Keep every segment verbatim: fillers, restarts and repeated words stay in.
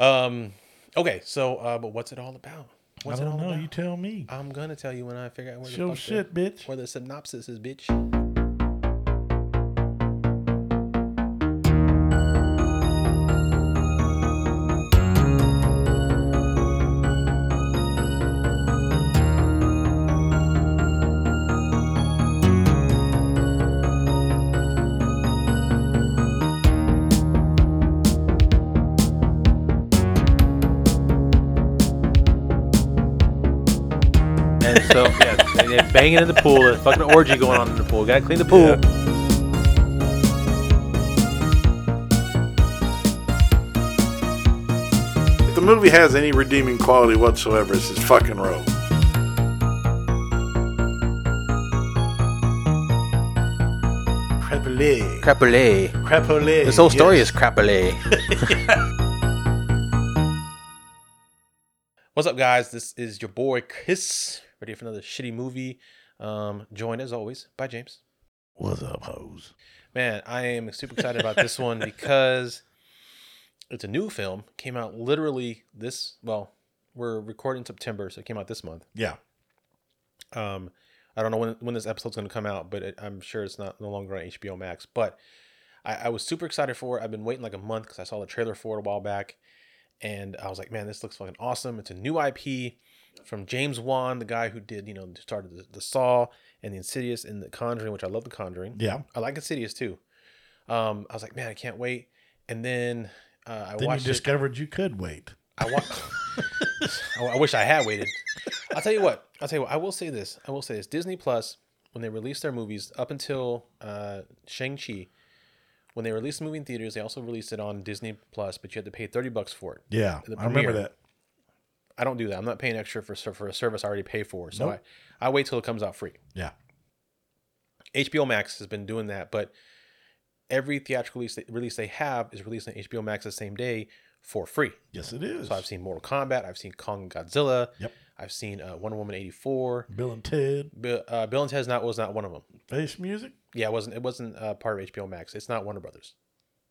Um, okay, so uh, but what's it all about? What's I don't it all know. About? You tell me. I'm gonna tell you when I figure out where Show the shit, the, bitch. Where the synopsis is, bitch. So yeah, and they're banging in the pool. There's fucking orgy going on in the pool. Gotta clean the pool. Yeah. If the movie has any redeeming quality whatsoever, it's this fucking robe. Crapolet. Crapolet. Crapolet. This whole story yes. is crapolet. What's up, guys? This is your boy, Chris. Ready for another shitty movie. Um, joined, as always, by James. What's up, hoes? Man, I am super excited about this one because it's a new film. Came out literally this... Well, we're recording September, so it came out this month. Yeah. Um, I don't know when, when this episode's going to come out, but it, I'm sure it's not no longer on H B O Max. But I, I was super excited for it. I've been waiting like a month because I saw the trailer for it a while back. And I was like, man, this looks fucking awesome. It's a new I P from James Wan, the guy who did, you know, started the, the Saw and the Insidious and the Conjuring, which I love the Conjuring. Yeah. I like Insidious too. Um, I was like, man, I can't wait. And then uh, I then watched Then you discovered it. You could wait. I, wa- I wish I had waited. I'll tell you what. I'll tell you what. I will say this. I will say this. Disney Plus, when they release their movies up until uh, Shang-Chi, when they released the movie in theaters, they also released it on Disney Plus, but you had to pay thirty bucks for it. Yeah, I remember that. I don't do that. I'm not paying extra for for a service I already pay for. So nope. I, I wait till it comes out free. Yeah. H B O Max has been doing that, but every theatrical release they, release they have is released on H B O Max the same day for free. Yes, it is. So I've seen Mortal Kombat. I've seen Kong Godzilla. Yep. I've seen uh, Wonder Woman eighty-four. Bill and Ted. Bill, uh, Bill and Ted's not was not one of them. Face music. Yeah, it wasn't. It wasn't uh, part of H B O Max. It's not Warner Brothers.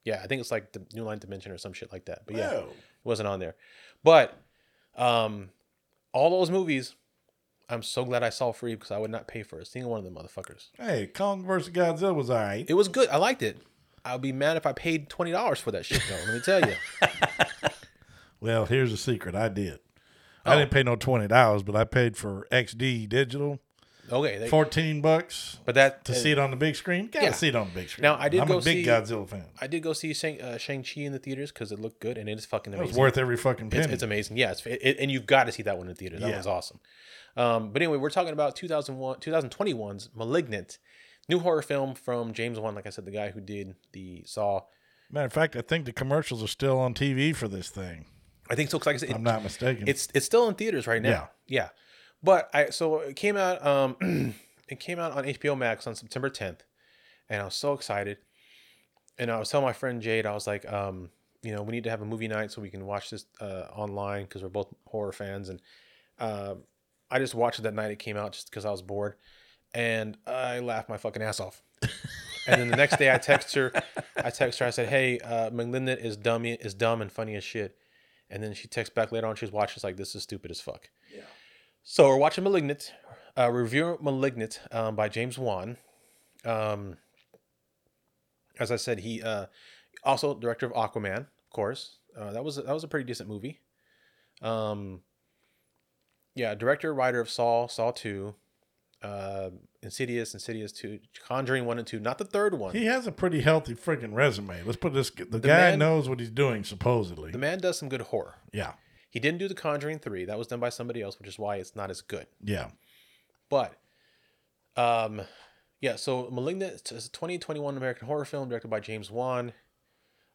Yeah, I think it's like the New Line Dimension or some shit like that. But yeah, Whoa. It wasn't on there. But um, all those movies, I'm so glad I saw free because I would not pay for a single one of them motherfuckers. Hey, Kong versus Godzilla was all right. It was good. I liked it. I'd be mad if I paid twenty dollars for that shit though. Let me tell you. Well, here's the secret. I did. Oh. I didn't pay no twenty dollars, but I paid for X D Digital. Okay. They, fourteen bucks but that, to uh, see it on the big screen. Got to yeah. see it on the big screen. Now, I did I'm go a big see, Godzilla fan. I did go see Shang, uh, Shang-Chi in the theaters because it looked good, and it is fucking amazing. It's worth every fucking penny. It's, it's amazing. Yeah. It's, it, and you've got to see that one in the theaters. That yeah. was awesome. Um, but anyway, we're talking about two thousand twenty-one's Malignant, new horror film from James Wan, like I said, the guy who did the Saw. Matter of fact, I think the commercials are still on T V for this thing. I think so. Cause like I said, it, I'm not mistaken. It's it's still in theaters right now. Yeah, yeah. But I so it came out. Um, it came out on H B O Max on September tenth, and I was so excited. And I was telling my friend Jade, I was like, um, you know, we need to have a movie night so we can watch this uh, online because we're both horror fans. And uh, I just watched it that night. It came out just because I was bored, and I laughed my fucking ass off. And then the next day, I text her. I text her. I said, "Hey, uh, Malignant is dumb. Is dumb and funny as shit." And then she texts back later on. She's watching. She's like, this is stupid as fuck. Yeah. So we're watching Malignant, uh, review Malignant um, by James Wan. Um, as I said, he uh, also director of Aquaman, of course. Uh, that was that was a pretty decent movie. Um, yeah, director, writer of Saw, Saw two, uh, Insidious, Insidious two, Conjuring one and two. Not the third one. He has a pretty healthy freaking resume. Let's put this. The, the guy man, knows what he's doing. Supposedly, the man does some good horror. Yeah, he didn't do the Conjuring three. That was done by somebody else, which is why it's not as good. Yeah, but, um, yeah. So *Malignant* is a twenty twenty-one American horror film directed by James Wan.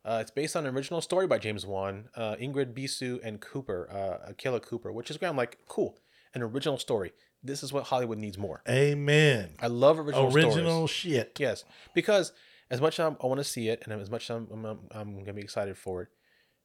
Uh, it's based on an original story by James Wan, uh, Ingrid Bisu and Cooper, uh, Akela Cooper, which is great. I'm like, cool, an original story. This is what Hollywood needs more. Amen. I love original, original stories. Original shit. Yes. Because as much as I'm, I want to see it, and as much as I'm, I'm, I'm going to be excited for it,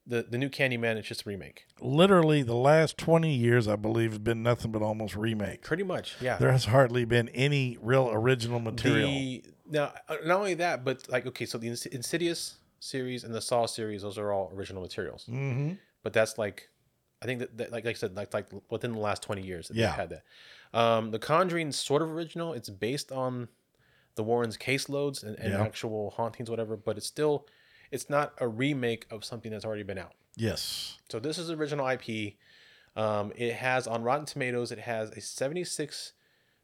the, the new Candyman is just a remake. Literally, the last twenty years, I believe, has been nothing but almost remake. Pretty much, yeah. There has hardly been any real original material. The, now, not only that, but like, okay, so the Insidious series and the Saw series, those are all original materials. Mm-hmm. but that's like, I think that, that like, like I said, like, like within the last twenty years that yeah. they've had that. Um, The Conjuring's sort of original. It's based on the Warrens' caseloads and, and yeah. actual hauntings, whatever, but it's still, it's not a remake of something that's already been out. Yes. So this is original I P. Um, it has on Rotten Tomatoes, it has a seventy-six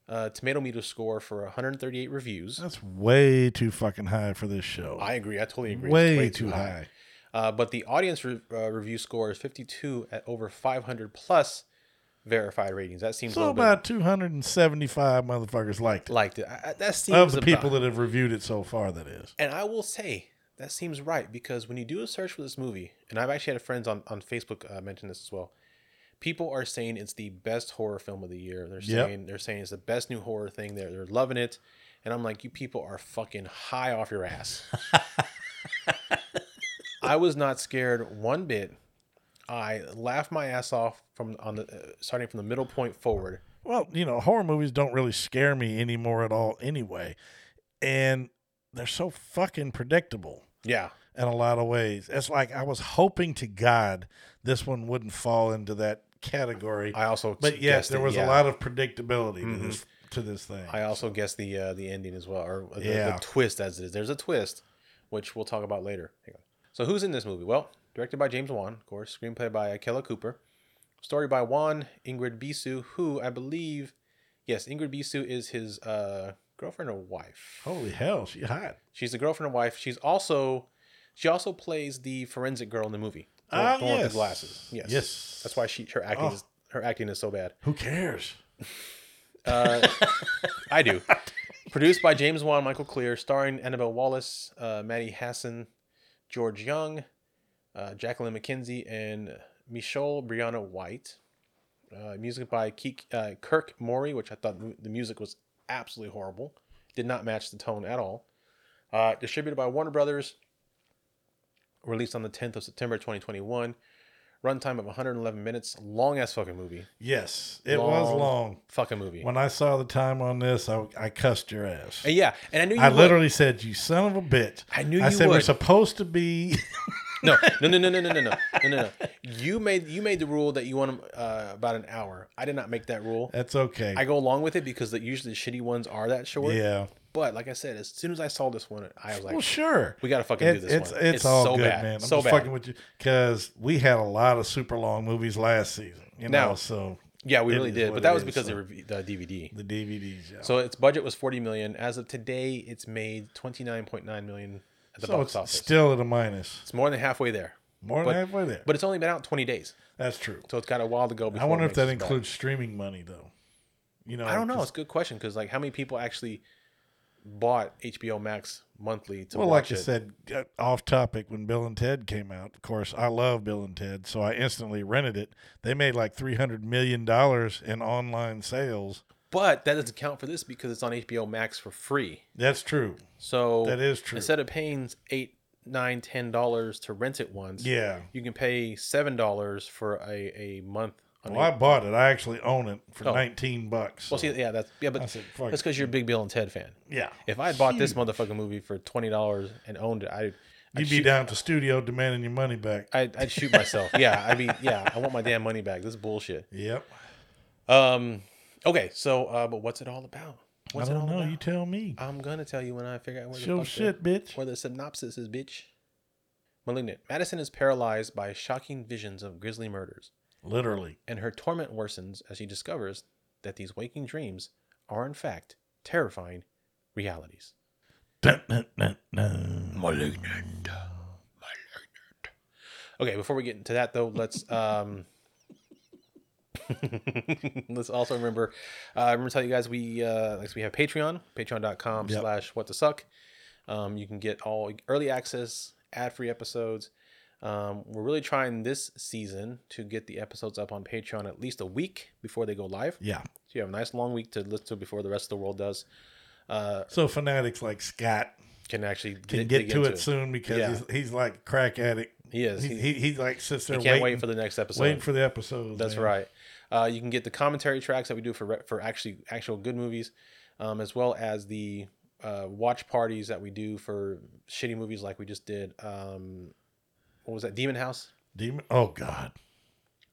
uh, tomato meter score for one hundred thirty-eight reviews. That's way too fucking high for this show. I agree. I totally agree. Way, way too, too high. high. Uh, but the audience re- uh, review score is fifty-two at over five hundred plus verified ratings. That seems so a little about bit, two hundred seventy-five motherfuckers liked it. Liked it. I, I, that seems of the about, people that have reviewed it so far. That is, and I will say that seems right because when you do a search for this movie, and I've actually had friends on on Facebook uh, mention this as well. People are saying it's the best horror film of the year. They're saying yep. they're saying it's the best new horror thing. They're they're loving it, and I'm like, you people are fucking high off your ass. I was not scared one bit. I laughed my ass off from on the uh, starting from the middle point forward. Well, you know, horror movies don't really scare me anymore at all, anyway, and they're so fucking predictable. Yeah. In a lot of ways. It's like I was hoping to God this one wouldn't fall into that category. I also But yes, there was it, yeah. a lot of predictability mm-hmm. to, this, to this thing. I also so. guessed the uh, the ending as well, or the, yeah. the twist as it is. There's a twist, which we'll talk about later. Hang on. So who's in this movie? Well, directed by James Wan, of course. Screenplay by Akela Cooper. Story by Wan, Ingrid Bisu, who I believe... Yes, Ingrid Bisu is his uh, girlfriend or wife. Holy hell, she's hot. She's the girlfriend and wife. She's also... She also plays the forensic girl in the movie. Ah, uh, yes. With the glasses. Yes. Yes. That's why she her acting oh. is her acting is so bad. Who cares? Uh, I do. Produced by James Wan, Michael Clear, starring Annabelle Wallis, uh, Maddie Hasson, George Young, uh, Jacqueline McKenzie, and Michelle Brianna White. Uh, music by Keek, uh, Kirk Morey, which I thought the music was absolutely horrible. Did not match the tone at all. Uh, distributed by Warner Brothers. Released on the tenth of September, twenty twenty-one. Runtime of one hundred eleven minutes. Long ass fucking movie. Yes, it long was long. Fucking movie. When I saw the time on this, I, I cussed your ass. And yeah, and I knew you I would. literally said, you son of a bitch. I knew I you said would. We're supposed to be... no, no, no, no, no, no, no, no, no, no. You made, you made the rule that you want them uh, about an hour. I did not make that rule. That's okay. I go along with it because the, usually the shitty ones are that short. Yeah. But like I said, as soon as I saw this one, I was like, "Well, sure, we gotta fucking it, do this it's, one." It's, it's all so good, bad. man. I'm so just bad. fucking with you because we had a lot of super long movies last season, you know. Now, so yeah, we really did, but that was is, because so. of the D V D. The D V Ds. Yeah. So its budget was forty million dollars. As of today, it's made twenty-nine point nine million dollars at the so box it's office. Still at a minus. It's more than halfway there. More but, than halfway there. But it's only been out twenty days. That's true. So it's got a while to go. Before I wonder if that includes bad. streaming money, though. You know, I don't know. It's a good question because like, how many people actually bought H B O Max monthly to well, watch it. Well, like I said, off topic, when Bill and Ted came out, of course, I love Bill and Ted, so I instantly rented it. They made like three hundred million dollars in online sales. But that doesn't count for this because it's on H B O Max for free. That's true. So that is true. Instead of paying eight, nine, ten dollars to rent it once, yeah, you can pay seven dollars for a, a month. I mean, well, I bought it. I actually own it for oh. nineteen bucks. So. Well, see, yeah, that's yeah, but said, that's because you're a big Bill and Ted fan. Yeah. If I had bought Huge. this motherfucking movie for twenty dollars and owned it, I I'd you'd shoot, be down to studio demanding your money back. I'd, I'd shoot myself. yeah, I mean, yeah, I want my damn money back. This is bullshit. Yep. Um. Okay. So, uh, but what's it all about? What's I don't it all know. About? You tell me. I'm gonna tell you when I figure out where Show the shit, the, bitch. Where the synopsis is, bitch. Malignant. Madison is paralyzed by shocking visions of grisly murders. Literally. And her torment worsens as she discovers that these waking dreams are, in fact, terrifying realities. Dun, dun, dun, dun. Malignant. Malignant. Okay, before we get into that, though, let's um, let's also remember, uh, I remember telling you guys we uh, like we have Patreon, patreon.com yep. slash what the suck. Um, you can get all early access, ad-free episodes. Um, we're really trying this season to get the episodes up on Patreon at least a week before they go live. Yeah. So you have a nice long week to listen to before the rest of the world does. Uh, so fanatics like Scott can actually can get, get to, to it soon because yeah. he's, he's like a crack addict. He is. He, he, he like sits there. He can't waiting, wait for the next episode. Waiting for the episode. That's man. right. Uh, you can get the commentary tracks that we do for for actually actual good movies, um, as well as the uh, watch parties that we do for shitty movies like we just did. Um, What was that? Demon House? Demon. Oh God.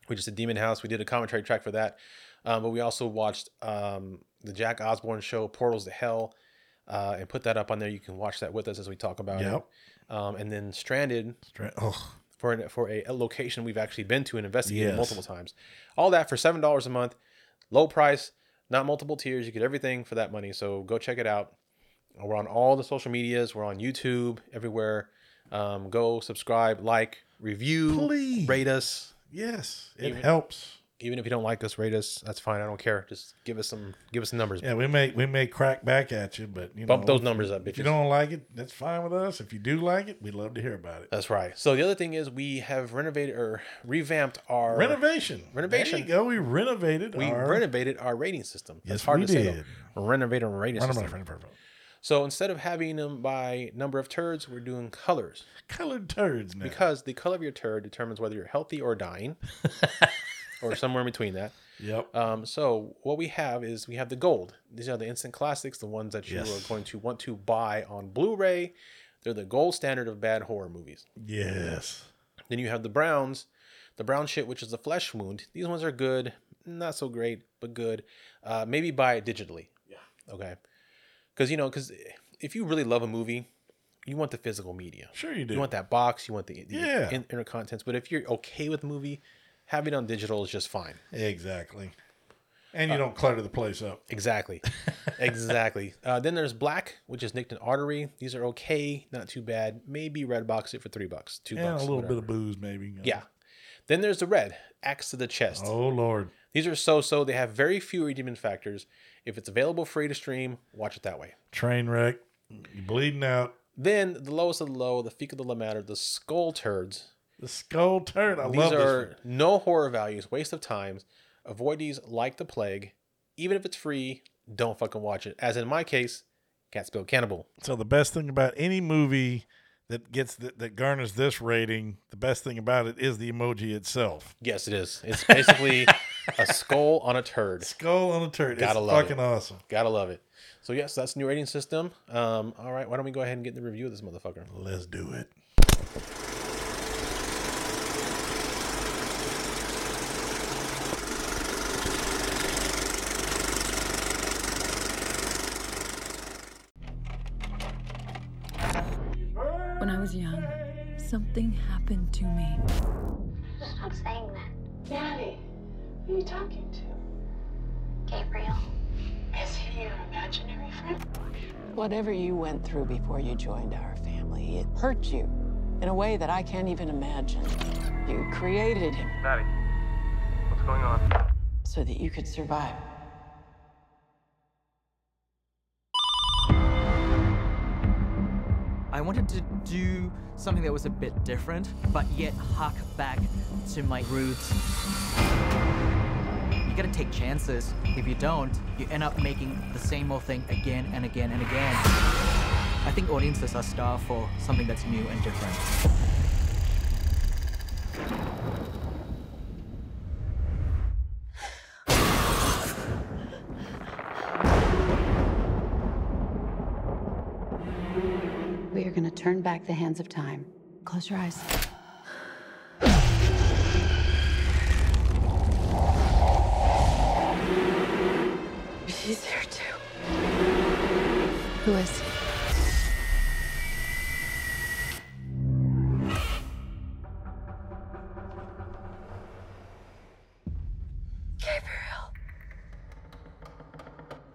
We just did Demon House. We did a commentary track for that. Um, but we also watched um, the Jack Osborne show, Portals to Hell, uh, and put that up on there. You can watch that with us as we talk about yep. it. Um, and then Stranded Strand- oh. for, an, for a, a location we've actually been to and investigated yes. multiple times. All that for seven dollars a month, low price, not multiple tiers. You get everything for that money. So go check it out. We're on all the social medias. We're on YouTube, everywhere. Um, go subscribe, like, review, Please. rate us. Yes, it even, helps. Even if you don't like us, rate us. That's fine. I don't care. Just give us some, give us some numbers. Yeah, we may we may crack back at you, but you bump know, those numbers up. Bitches. If you don't like it, that's fine with us. If you do like it, we'd love to hear about it. That's right. So the other thing is we have renovated or revamped our renovation. Renovation. There you go. We renovated. We our... renovated our rating system. That's yes, hard we to did. Say. Renovate our rating Run, system. Run, run, run, run. So instead of having them by number of turds, we're doing colors. Colored turds now. Because the color of your turd determines whether you're healthy or dying. Or somewhere in between that. Yep. Um, so what we have is we have the gold. These are the instant classics, the ones that you yes. are going to want to buy on Blu-ray. They're the gold standard of bad horror movies. Yes. Then you have the browns. The brown shit, which is the flesh wound. These ones are good. Not so great, but good. Uh, maybe buy it digitally. Yeah. Okay. Because, you know, because if you really love a movie, you want the physical media. Sure you do. You want that box. You want the, the yeah. in, inner contents. But if you're okay with the movie, having it on digital is just fine. Exactly. And you uh, don't clutter the place up. Exactly. exactly. Uh, then there's black, which is nicked an artery. These are okay. Not too bad. Maybe red box it for three bucks. Two and bucks. And a little whatever. bit of booze maybe. You know. Yeah. Then there's the red. Axe to the chest. Oh, Lord. These are so-so. They have very few redeeming factors. If it's available free to stream, watch it that way. Train wreck. You're bleeding out. Then the lowest of the low, the fecal-of-the matter, the skull turds. The skull turd. I These love this. These are no horror values, waste of time. Avoid these like the plague. Even if it's free, don't fucking watch it. As in my case, Catskill Cannibal. So the best thing about any movie that gets the, that garners this rating, the best thing about it is the emoji itself. Yes, it is. It's basically... A skull on a turd. Skull on a turd. Gotta it's love fucking it. awesome. Gotta love it. So, yes, yeah, so that's the new rating system. Um, all right, why don't we go ahead and get the review of this motherfucker? Let's do it. When I was young, something happened to me. Just stop saying that. Daddy. Who are you talking to? Gabriel. Is he your imaginary friend? Whatever you went through before you joined our family, it hurt you in a way that I can't even imagine. You created him. Daddy, what's going on? So that you could survive. I wanted to do something that was a bit different, but yet hark back to my roots. You gotta take chances. If you don't, you end up making the same old thing again and again and again. I think audiences are starved for something that's new and different. We are gonna turn back the hands of time. Close your eyes. He's here too. Who is he? Gabriel.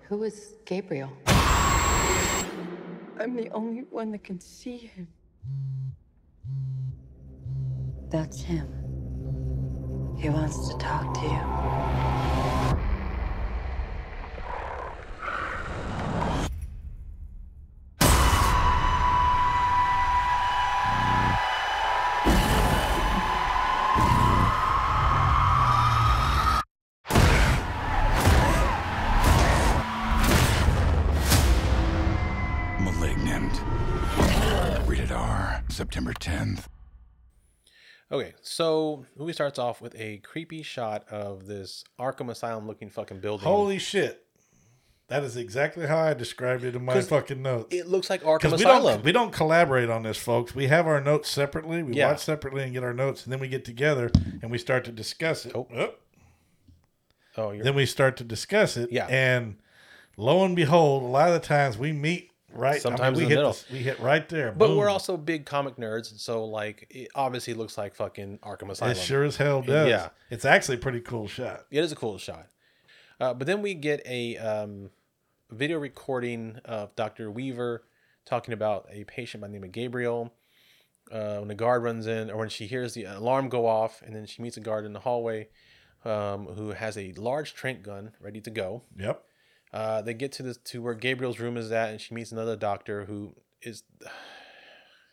Who is Gabriel? I'm the only one that can see him. That's him. He wants to talk to you. September tenth. Okay, so the movie starts off with a creepy shot of this Arkham Asylum looking fucking building. Holy shit. That is exactly how I described it in my fucking notes. It looks like Arkham Asylum. We don't, we don't collaborate on this, folks. We have our notes separately. We yeah. watch separately and get our notes, and then we get together and we start to discuss it. Oh, oh. oh you're... Then we start to discuss it, yeah. and lo and behold, a lot of the times we meet right. Sometimes I mean, we in the hit middle. This, we hit right there. But boom. We're also big comic nerds, and so like it obviously looks like fucking Arkham Asylum. It sure as hell does. Yeah, it's actually a pretty cool shot. It is a cool shot. Uh, but then we get a. Um, video recording of Doctor Weaver talking about a patient by the name of Gabriel. Uh, when the guard runs in, or when she hears the alarm go off, and then she meets a guard in the hallway um, who has a large tranq gun ready to go. Yep. Uh, they get to this to where Gabriel's room is at, and she meets another doctor who is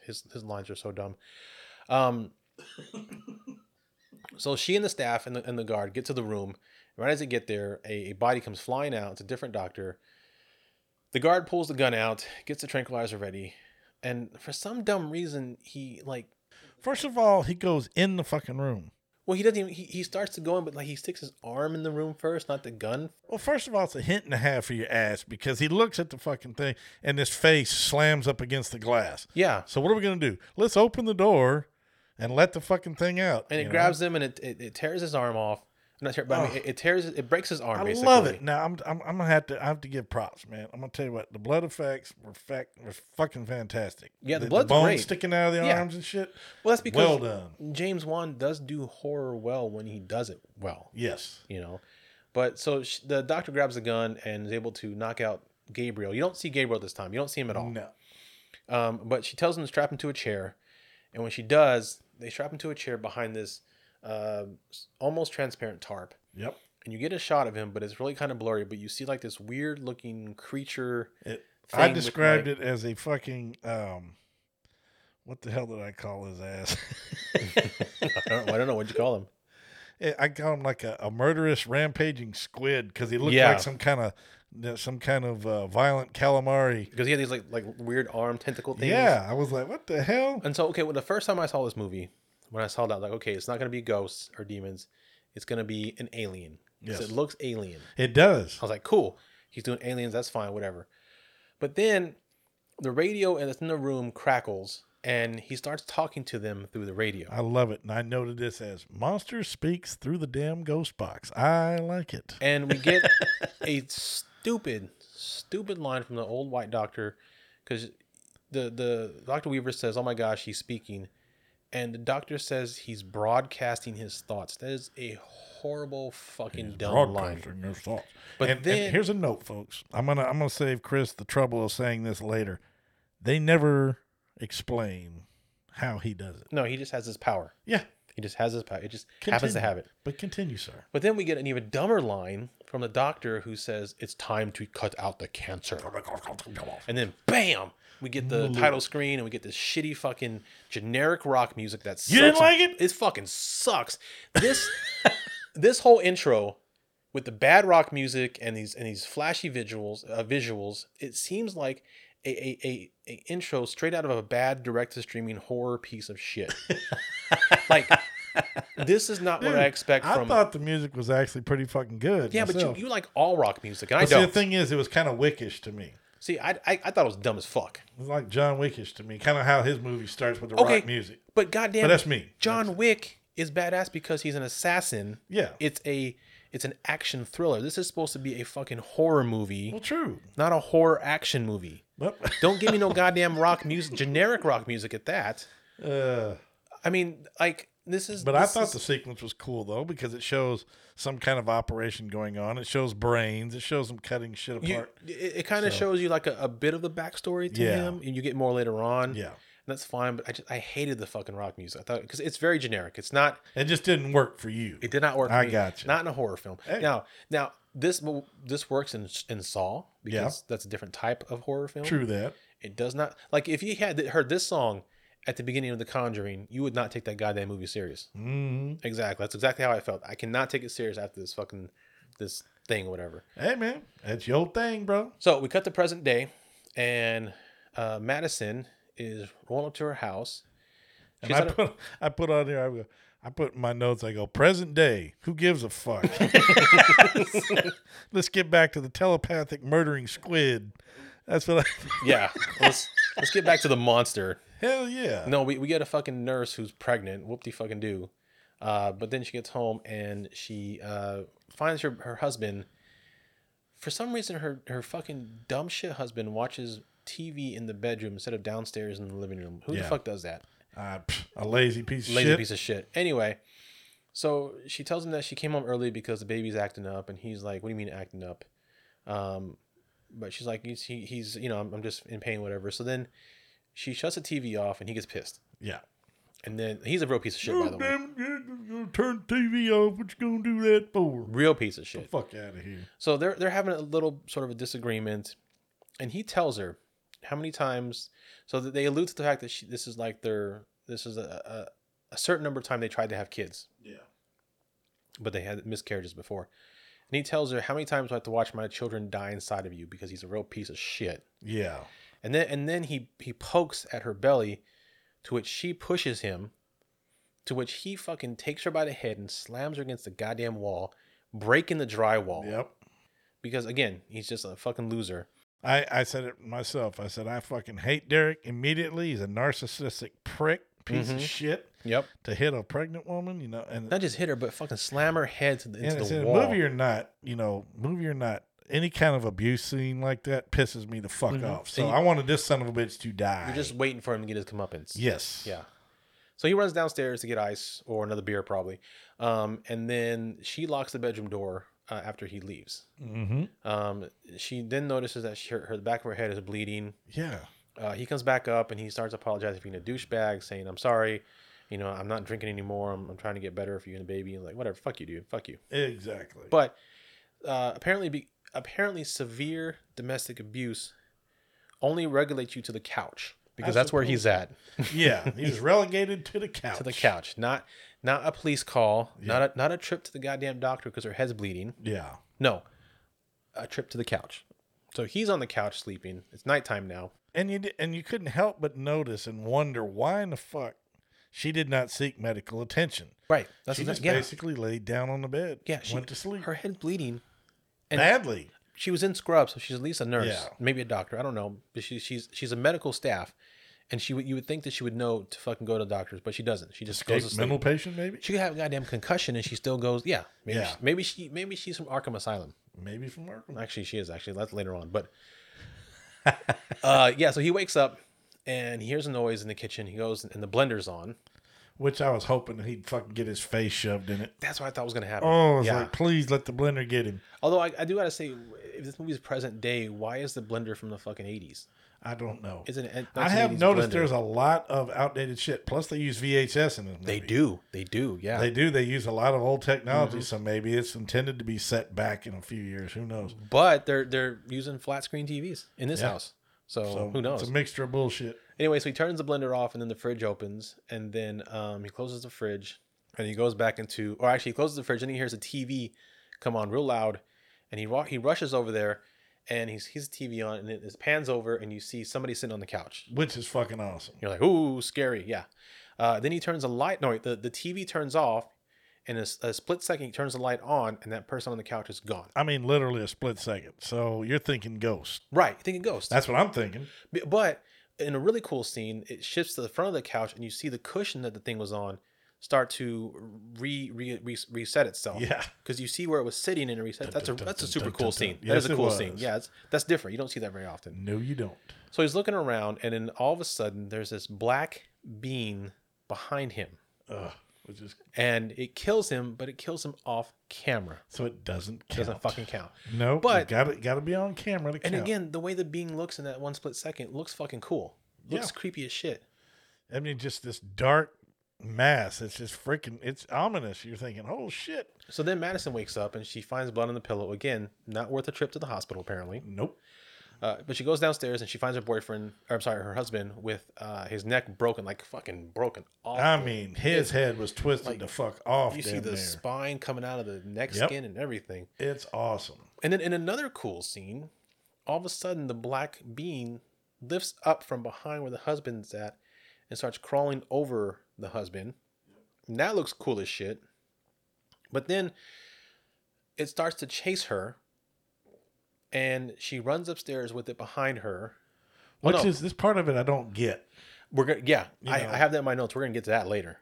his his lines are so dumb. Um. So she and the staff and the and the guard get to the room. Right as they get there, a, a body comes flying out. It's a different doctor. The guard pulls the gun out, gets the tranquilizer ready, and for some dumb reason, he, like... First of all, he goes in the fucking room. Well, he doesn't even... He, he starts to go in, but, like, he sticks his arm in the room first, not the gun. Well, first of all, it's a hint and a half for your ass, because he looks at the fucking thing, and his face slams up against the glass. Yeah. So what are we going to do? Let's open the door and let the fucking thing out. And it grabs him, and it, it, it tears his arm off. I'm not sure, but oh. I mean, it, it tears, it breaks his arm. I basically. love it. Now I'm, I'm, I'm gonna have to, I have to give props, man. I'm gonna tell you what, the blood effects were, fact, were fucking fantastic. Yeah, the, the blood's the bones great. sticking out of the yeah. arms and shit. Well, that's because well done. James Wan does do horror well when he does it well. Yes, you know, but so she, the doctor grabs a gun and is able to knock out Gabriel. You don't see Gabriel this time. You don't see him at all. No. Um, but she tells him to strap him to a chair, and when she does, they strap him to a chair behind this. Uh, almost transparent tarp. Yep. And you get a shot of him, but it's really kind of blurry. But you see like this weird looking creature. It, I described like, it as a fucking um, what the hell did I call his ass? I, don't, I don't know what'd you call him. Yeah, I call him like a, a murderous, rampaging squid because he looked yeah. like some kind of. Some kind of uh, violent calamari because he had these like like weird arm tentacle things. Yeah, I was like, what the hell? And so okay, well, the first time I saw this movie. When I saw that, like, okay, it's not going to be ghosts or demons. It's going to be an alien. Yes. It looks alien. It does. I was like, cool. He's doing aliens. That's fine. Whatever. But then the radio that's in the room crackles, and he starts talking to them through the radio. I love it. And I noted this as, monster speaks through the damn ghost box. I like it. And we get a stupid, stupid line from the old white doctor because the, the Doctor Weaver says, oh, my gosh, he's speaking. And the doctor says he's broadcasting his thoughts. That is a horrible fucking he's dumb broadcasting line. His thoughts. But and, then and here's a note, folks. I'm gonna I'm gonna save Chris the trouble of saying this later. They never explain how he does it. No, he just has his power. Yeah, he just has his power. It just continue. happens to have it. But continue, sir. But then we get an even dumber line from the doctor who says it's time to cut out the cancer. And then bam. We get the title screen and we get this shitty fucking generic rock music that sucks. You didn't like it? It fucking sucks. This this whole intro with the bad rock music and these and these flashy visuals, uh, visuals it seems like a, a, a, a intro straight out of a bad direct-to-streaming horror piece of shit. Like... This is not Dude, what I expect from... I thought the music was actually pretty fucking good. Yeah, myself. but you, you like all rock music, and but I see, don't. The thing is, it was kind of Wickish to me. See, I, I I thought it was dumb as fuck. It was like John Wickish to me, kind of how his movie starts with the okay, rock music. But goddamn... But that's me. John that's Wick is badass because he's an assassin. Yeah. It's a... It's an action thriller. This is supposed to be a fucking horror movie. Well, true. Not a horror action movie. Yep. Don't give me no goddamn rock music, generic rock music at that. Uh, I mean, like... This is, but this I thought is... the sequence was cool, though, because it shows some kind of operation going on. It shows brains. It shows them cutting shit apart. You, it it kind of so. shows you like a, a bit of the backstory to yeah. him, and you get more later on. Yeah. And that's fine, but I just I hated the fucking rock music. I thought because it's very generic. It's not. It just didn't work for you. It did not work for I me. I got you. Not in a horror film. Hey. Now, now this this works in, in Saw because yeah. that's a different type of horror film. True that. It does not. Like, if you had heard this song at the beginning of The Conjuring, you would not take that goddamn movie serious. Mm-hmm. Exactly. That's exactly how I felt. I cannot take it serious after this fucking, this thing or whatever. Hey, man. That's your thing, bro. So we cut to present day, and uh, Madison is rolling up to her house. She's and I, put, a, I put on here, I go, I put in my notes, I go, present day. Who gives a fuck? Let's get back to the telepathic murdering squid. That's what I... yeah. Let's, let's get back to the monster. Hell yeah. No, we, we got a fucking nurse who's pregnant. Whoop-de-fucking-do. Uh, but then she gets home and she uh, finds her, her husband. For some reason, her, her fucking dumb shit husband watches T V in the bedroom instead of downstairs in the living room. Who yeah. the fuck does that? Uh, a lazy piece of lazy shit. Lazy piece of shit. Anyway, so she tells him that she came home early because the baby's acting up. And he's like, what do you mean acting up? Um, but she's like, he's, he, he's you know, I'm, I'm just in pain, whatever. So then she shuts the T V off and he gets pissed. Yeah. And then he's a real piece of shit, oh, by the damn, way. You're gonna turn the T V off. What you gonna do that for? Real piece of shit. The fuck out of here. So they're they're having a little sort of a disagreement, and he tells her how many times. So that they allude to the fact that she, this is like their this is a, a a certain number of times they tried to have kids. Yeah. But they had miscarriages before, and he tells her how many times do I have to watch my children die inside of you because he's a real piece of shit. Yeah. And then and then he he pokes at her belly. To which she pushes him, to which he fucking takes her by the head and slams her against the goddamn wall, breaking the drywall. Yep. Because, again, he's just a fucking loser. I, I said it myself. I said, I fucking hate Derek immediately. He's a narcissistic prick, piece mm-hmm. of shit. Yep. To hit a pregnant woman, you know. And not just hit her, but fucking slam her head to the, into the wall. Movie or not, you know, movie or not, any kind of abuse scene like that pisses me the fuck mm-hmm. off. So you, I wanted this son of a bitch to die. You're just waiting for him to get his comeuppance. Yes. Yeah. So he runs downstairs to get ice or another beer probably. Um, and then she locks the bedroom door uh, after he leaves. Mm-hmm. Um, she then notices that she, her, her the back of her head is bleeding. Yeah. Uh, he comes back up and he starts apologizing for being a douchebag, saying, I'm sorry. You know, I'm not drinking anymore. I'm, I'm trying to get better for you and the baby. And like, whatever. Fuck you, dude. Fuck you. Exactly. But uh, apparently... Be- Apparently, severe domestic abuse only regulates you to the couch because that's where he's at. Yeah, he's relegated to the couch. To the couch, not not a police call, yeah. not a, not a trip to the goddamn doctor because her head's bleeding. Yeah, no, a trip to the couch. So he's on the couch sleeping. It's nighttime now, and you and you couldn't help but notice and wonder why in the fuck she did not seek medical attention. Right, that's she just yeah. basically laid down on the bed. Yeah, she went to sleep. Her head's bleeding. And badly. She was in scrubs, so she's at least a nurse, yeah. maybe a doctor. I don't know, but she, she's she's a medical staff, and she would you would think that she would know to fucking go to doctors, but she doesn't. She just Escape goes to mental patient, maybe she could have a goddamn concussion, and she still goes. Yeah, maybe yeah. She, maybe she maybe she's from Arkham Asylum. Maybe from Arkham. Actually, she is. Actually, that's later on. But uh, yeah, so he wakes up and he hears a noise in the kitchen. He goes and the blender's on. Which I was hoping he'd fucking get his face shoved in it. That's what I thought was going to happen. Oh, I was yeah. like, please let the blender get him. Although I, I do got to say, if this movie's present day, why is the blender from the fucking eighties? I don't know. It's an, I have noticed blender. There's a lot of outdated shit. Plus, they use V H S in this movie. They do. They do, yeah. They do. They use a lot of old technology, mm-hmm. so maybe it's intended to be set back in a few years. Who knows? But they're they're using flat screen T Vs in this yeah. house. So, so who knows? It's a mixture of bullshit. Anyway, so he turns the blender off, and then the fridge opens, and then um, he closes the fridge, and he goes back into, or actually, he closes the fridge, and he hears a T V come on real loud, and he he rushes over there, and he's he's T V on, and it, it pans over, and you see somebody sitting on the couch, which is fucking awesome. You're like, ooh, scary, yeah. Uh, then he turns the light, no, the the T V turns off, and a, a split second he turns the light on, and that person on the couch is gone. I mean, literally a split second. So you're thinking ghost, right? You're thinking ghost. That's what I'm thinking, but. but in a really cool scene, it shifts to the front of the couch, and you see the cushion that the thing was on start to re, re, re reset itself. Yeah, because you see where it was sitting, and it resets. That's a that's a super cool scene. That is a cool scene. Yeah, it's, that's different. You don't see that very often. No, you don't. So he's looking around, and then all of a sudden, there's this black being behind him. Ugh. Just... And it kills him, but it kills him off camera. So it doesn't count. It doesn't fucking count. No, but got it. Got to be on camera to count. And again, the way the being looks in that one split second looks fucking cool. Looks yeah. creepy as shit. I mean, just this dark mass. It's just freaking. It's ominous. You're thinking, oh shit. So then Madison wakes up and she finds blood on the pillow. Again, not worth a trip to the hospital apparently. Nope. Uh, but she goes downstairs and she finds her boyfriend, or I'm sorry, her husband, with uh, his neck broken, like fucking broken off. I mean, his head was twisted like, the fuck off. You see the there. spine coming out of the neck yep. skin and everything. It's awesome. And then in another cool scene, all of a sudden the black being lifts up from behind where the husband's at and starts crawling over the husband. That looks cool as shit. But then it starts to chase her, and she runs upstairs with it behind her. Well, Which no, is this part of it I don't get. We're gonna yeah, I, I have that in my notes. We're gonna get to that later.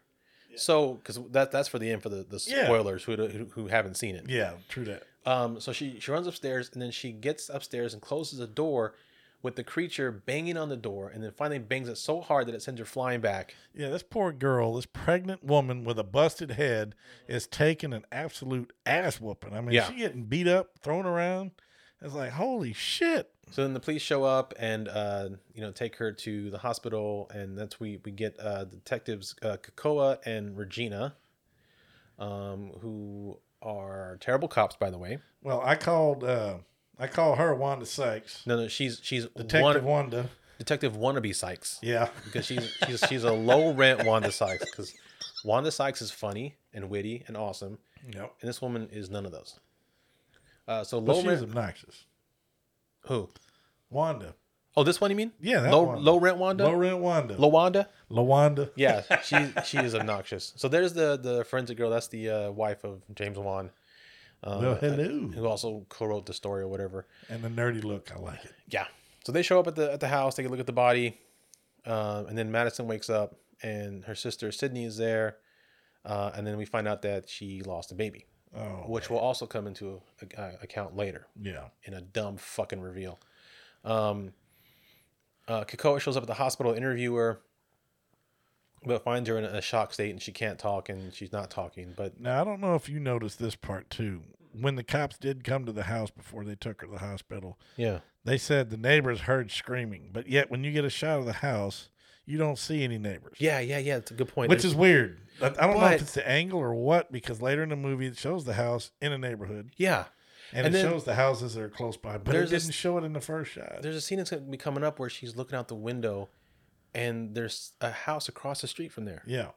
Yeah. So because that that's for the end for the, the spoilers yeah. who, who who haven't seen it. Yeah, true that. Um, so she she runs upstairs and then she gets upstairs and closes the door, with the creature banging on the door, and then finally bangs it so hard that it sends her flying back. Yeah, this poor girl, this pregnant woman with a busted head, is taking an absolute ass whooping. I mean, yeah. she's getting beat up, thrown around. It's like, holy shit. So then the police show up and, uh, you know, take her to the hospital, and that's we we get uh, detectives uh, Kakoa and Regina, um, who are terrible cops, by the way. Well, I called... Uh, I call her Wanda Sykes. No, no, she's she's Detective Wanda, Wanda. Detective Wannabe Sykes. Yeah, because she's she's she's a low rent Wanda Sykes. Because Wanda Sykes is funny and witty and awesome. Yep. And this woman is none of those. Uh, so low rent. She's obnoxious. Who? Wanda. Oh, this one you mean? Yeah, that low Wanda. low rent Wanda. Low rent Wanda. LaWanda. LaWanda. Yeah, she she is obnoxious. So there's the the forensic girl. That's the uh, wife of James Wan. Um, well, hello. Who also co-wrote the story or whatever. And the nerdy look, I like it. Yeah. So they show up at the at the house, take a look at the body, um, and then Madison wakes up, and her sister Sydney is there, uh, and then we find out that she lost a baby, oh, which man. will also come into a, a, account later. Yeah. In a dumb fucking reveal. Um, uh, Kakoa shows up at the hospital, interview her, but finds her in a shock state, and she can't talk, and she's not talking. But now I don't know if you noticed this part too. When the cops did come to the house before they took her to the hospital, yeah, they said the neighbors heard screaming. But yet, when you get a shot of the house, you don't see any neighbors. Yeah, yeah, yeah. It's a good point. Which There's, is weird. I, I don't but, know if it's the angle or what, because later in the movie it shows the house in a neighborhood. Yeah. And, and it then, shows the houses that are close by, but it didn't a, show it in the first shot. There's a scene that's going to be coming up where she's looking out the window, and there's a house across the street from there. Yeah.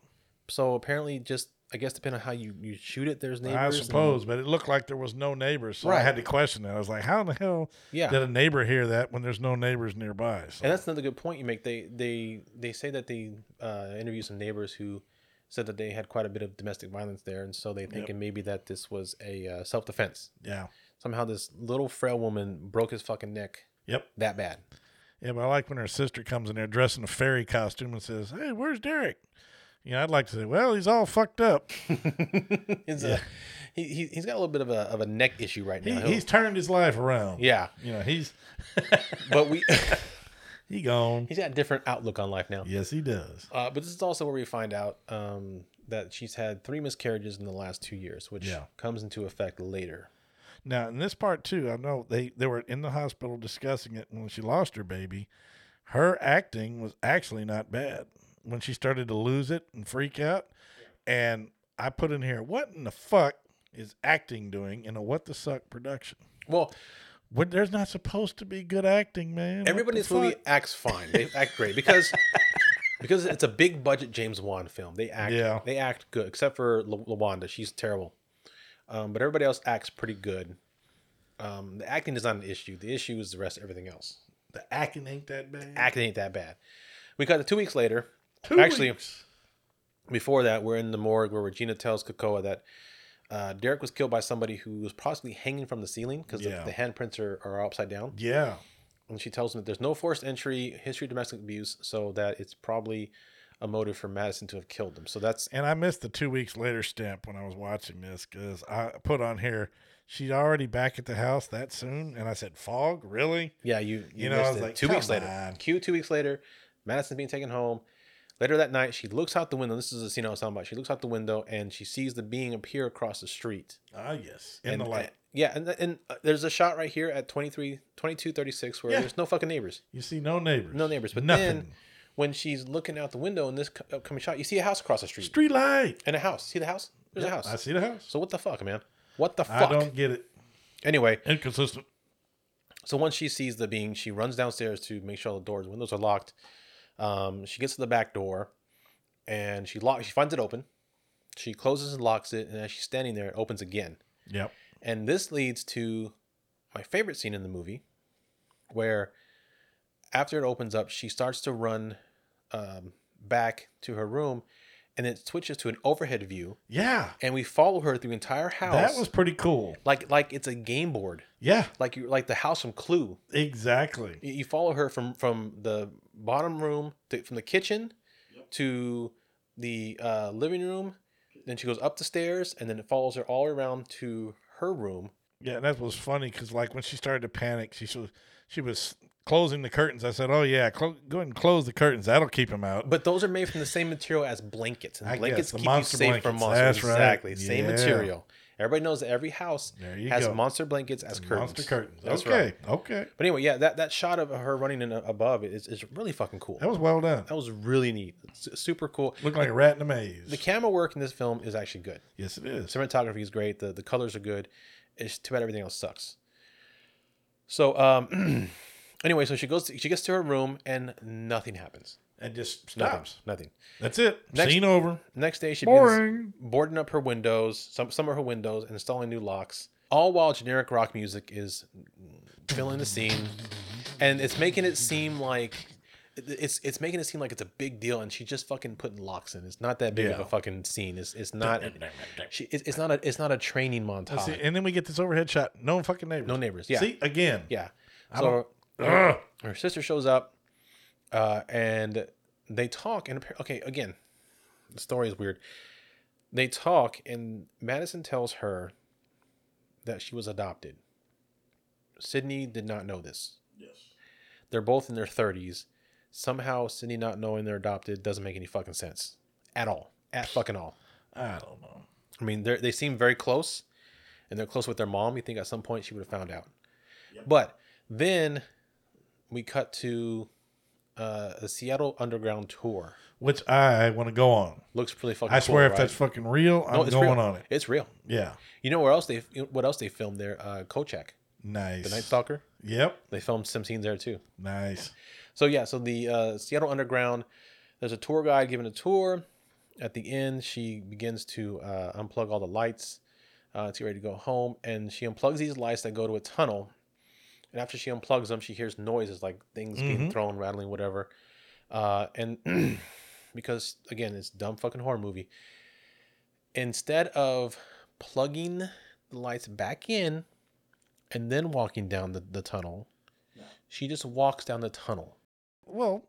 So apparently just, I guess, depending on how you, you shoot it, there's neighbors. I suppose, and... but it looked like there was no neighbors. So right. I had to question that. I was like, how in the hell yeah. did a neighbor hear that when there's no neighbors nearby? So. And that's another good point you make. They they, they say that they uh, interviewed some neighbors who said that they had quite a bit of domestic violence there. And so they thinking yep. maybe that this was a uh, self-defense. Yeah. Somehow this little frail woman broke his fucking neck. Yep. That bad. Yeah, but I like when her sister comes in there dressed in a fairy costume and says, "Hey, where's Derek?" You know, I'd like to say, "Well, he's all fucked up." he's, yeah. a, he, he's got a little bit of a of a neck issue right now. He, he's turned his life around. Yeah, you know he's. but we, he gone. He's got a different outlook on life now. Yes, he does. Uh, but this is also where we find out um, that she's had three miscarriages in the last two years, which yeah. comes into effect later. Now, in this part, too, I know they, they were in the hospital discussing it when she lost her baby. Her acting was actually not bad when she started to lose it and freak out. Yeah. And I put in here, what in the fuck is acting doing in a What the Suck production? Well, when there's not supposed to be good acting, man. Everybody's movie acts fine. They act great because because it's a big budget James Wan film. They act yeah. they act good, except for LaWanda. She's terrible. Um, but everybody else acts pretty good. Um, the acting is not an issue. The issue is the rest of everything else. The acting ain't that bad. The acting ain't that bad. We got to two weeks later. Two Actually, weeks. Before that, we're in the morgue where Regina tells Kakoa that uh, Derek was killed by somebody who was possibly hanging from the ceiling because yeah. the, the handprints are, are upside down. Yeah. And she tells him that there's no forced entry, history of domestic abuse, so that it's probably... a motive for Madison to have killed him. So that's and I missed the two weeks later stamp when I was watching this because I put on here she's already back at the house that soon, and I said, "Fog, really?" Yeah, you you, you know, I was it. like, two weeks on. later. Q two weeks later, Madison's being taken home. Later that night, she looks out the window. This is the scene I was talking about. She looks out the window and she sees the being appear across the street. Ah, yes, in and, the light. Uh, yeah, and and uh, there's a shot right here at twenty-three, twenty-two thirty-six where yeah. there's no fucking neighbors. You see no neighbors. No neighbors, but nothing. Then, when she's looking out the window in this upcoming shot, you see a house across the street. Street light. And a house. See the house? There's yep, a house. I see the house. So what the fuck, man? What the fuck? I don't get it. Anyway. Inconsistent. So once she sees the being, she runs downstairs to make sure all the doors and windows are locked. Um, she gets to the back door, and she locks. She finds it open. She closes and locks it, and as she's standing there, it opens again. Yep. And this leads to my favorite scene in the movie, where after it opens up, she starts to run... Um, back to her room, and it switches to an overhead view. Yeah. And we follow her through the entire house. That was pretty cool. Like like it's a game board. Yeah. Like you like the house from Clue. Exactly. You follow her from, from the bottom room, to, from the kitchen yep. to the uh, living room. Then she goes up the stairs, and then it follows her all around to her room. Yeah, and that was funny because, like, when she started to panic, she was she was closing the curtains. I said, "Oh yeah, cl- go ahead and close the curtains. That'll keep them out." But those are made from the same material as blankets, and I blankets keep you safe blankets. from monsters. That's right. Exactly, same yeah. material. Everybody knows that every house has go. monster blankets as and curtains. Monster curtains. That's okay. Right. Okay. But anyway, yeah, that, that shot of her running in above is is really fucking cool. That was well done. That was really neat. It's super cool. Looked like the, a rat in a maze. The camera work in this film is actually good. Yes, it is. Cinematography is great. The the colors are good. It's too bad everything else sucks. So um, anyway, so she goes. To, she gets to her room and nothing happens. And just stops. Nothing. Nothing. That's it. Next, Scene over. Next day, she begins boarding up her windows, some some of her windows, and installing new locks, all while generic rock music is filling the scene, and it's making it seem like it's it's making it seem like it's a big deal, and she just fucking putting locks in. It's not that big yeah. of a fucking scene. It's it's not. She it's not a it's not a training montage. See, and then we get this overhead shot. No fucking neighbors. No neighbors. Yeah. See again. Yeah. So her, her sister shows up. Uh, and they talk, and okay, again, the story is weird. They talk, and Madison tells her that she was adopted. Sydney did not know this. Yes. They're both in their thirties. Somehow, Sydney not knowing they're adopted doesn't make any fucking sense at all. At fucking all. I don't know. I mean, they they seem very close, and they're close with their mom. You think at some point she would have found out. Yep. But then we cut to. Uh, a Seattle Underground tour, which I want to go on. Looks really fucking. I swear, cool, if right? that's fucking real, I'm no, it's going real. on it. It's real. Yeah. You know where else they? What else they filmed there? Uh, Kolchak. Nice. The Night Stalker. Yep. They filmed some scenes there too. Nice. So yeah, so the uh, Seattle Underground. There's a tour guide giving a tour. At the end, she begins to uh, unplug all the lights uh, to get ready to go home, and she unplugs these lights that go to a tunnel. And after she unplugs them, she hears noises like things mm-hmm. being thrown, rattling, whatever. Uh, and because, again, it's a dumb fucking horror movie. Instead of plugging the lights back in and then walking down the, the tunnel, yeah. she just walks down the tunnel. Well,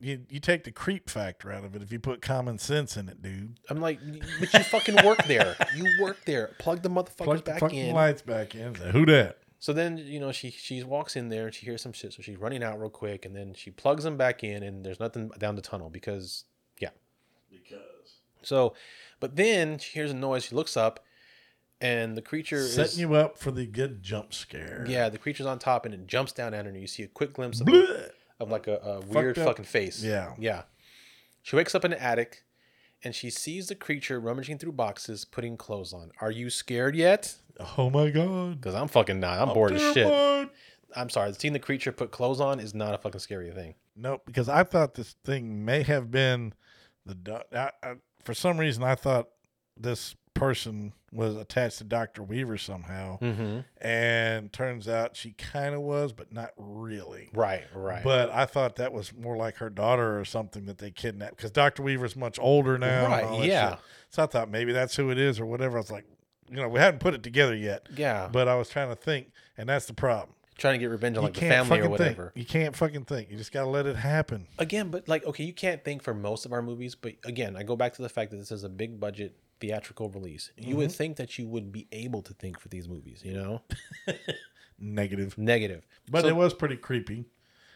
you, you take the creep factor out of it if you put common sense in it, dude. I'm like, but you fucking work there. You work there. Plug the motherfuckers Plug the back fucking in. Plug the lights back in. Who dat? So then, you know, she she walks in there and she hears some shit. So she's running out real quick, and then she plugs them back in, and there's nothing down the tunnel because, yeah. Because. So, but then she hears a noise. She looks up, and the creature Setting is... Setting you up for the good jump scare. Yeah, the creature's on top, and it jumps down at her, and you see a quick glimpse of, a, of like a, a weird up. fucking face. Yeah. Yeah. She wakes up in the attic, and she sees the creature rummaging through boxes, putting clothes on. Are you scared yet? Oh my god! Because I'm fucking not. I'm, I'm bored as shit. Bored. I'm sorry. Seeing the creature put clothes on is not a fucking scary thing. Nope. Because I thought this thing may have been the. I, I, for some reason, I thought this person was attached to Doctor Weaver somehow, mm-hmm. and turns out she kind of was, but not really. Right. Right. But I thought that was more like her daughter or something that they kidnapped because Doctor Weaver's much older now. Right. Yeah. So I thought maybe that's who it is or whatever. I was like. You know, we hadn't put it together yet. Yeah. But I was trying to think, and that's the problem. Trying to get revenge on, like, the family or whatever. Think. You can't fucking think. You just got to let it happen. Again, but, like, okay, you can't think for most of our movies. But, again, I go back to the fact that this is a big-budget theatrical release. You mm-hmm. would think that you would be able to think for these movies, you know? Negative. Negative. But so, it was pretty creepy.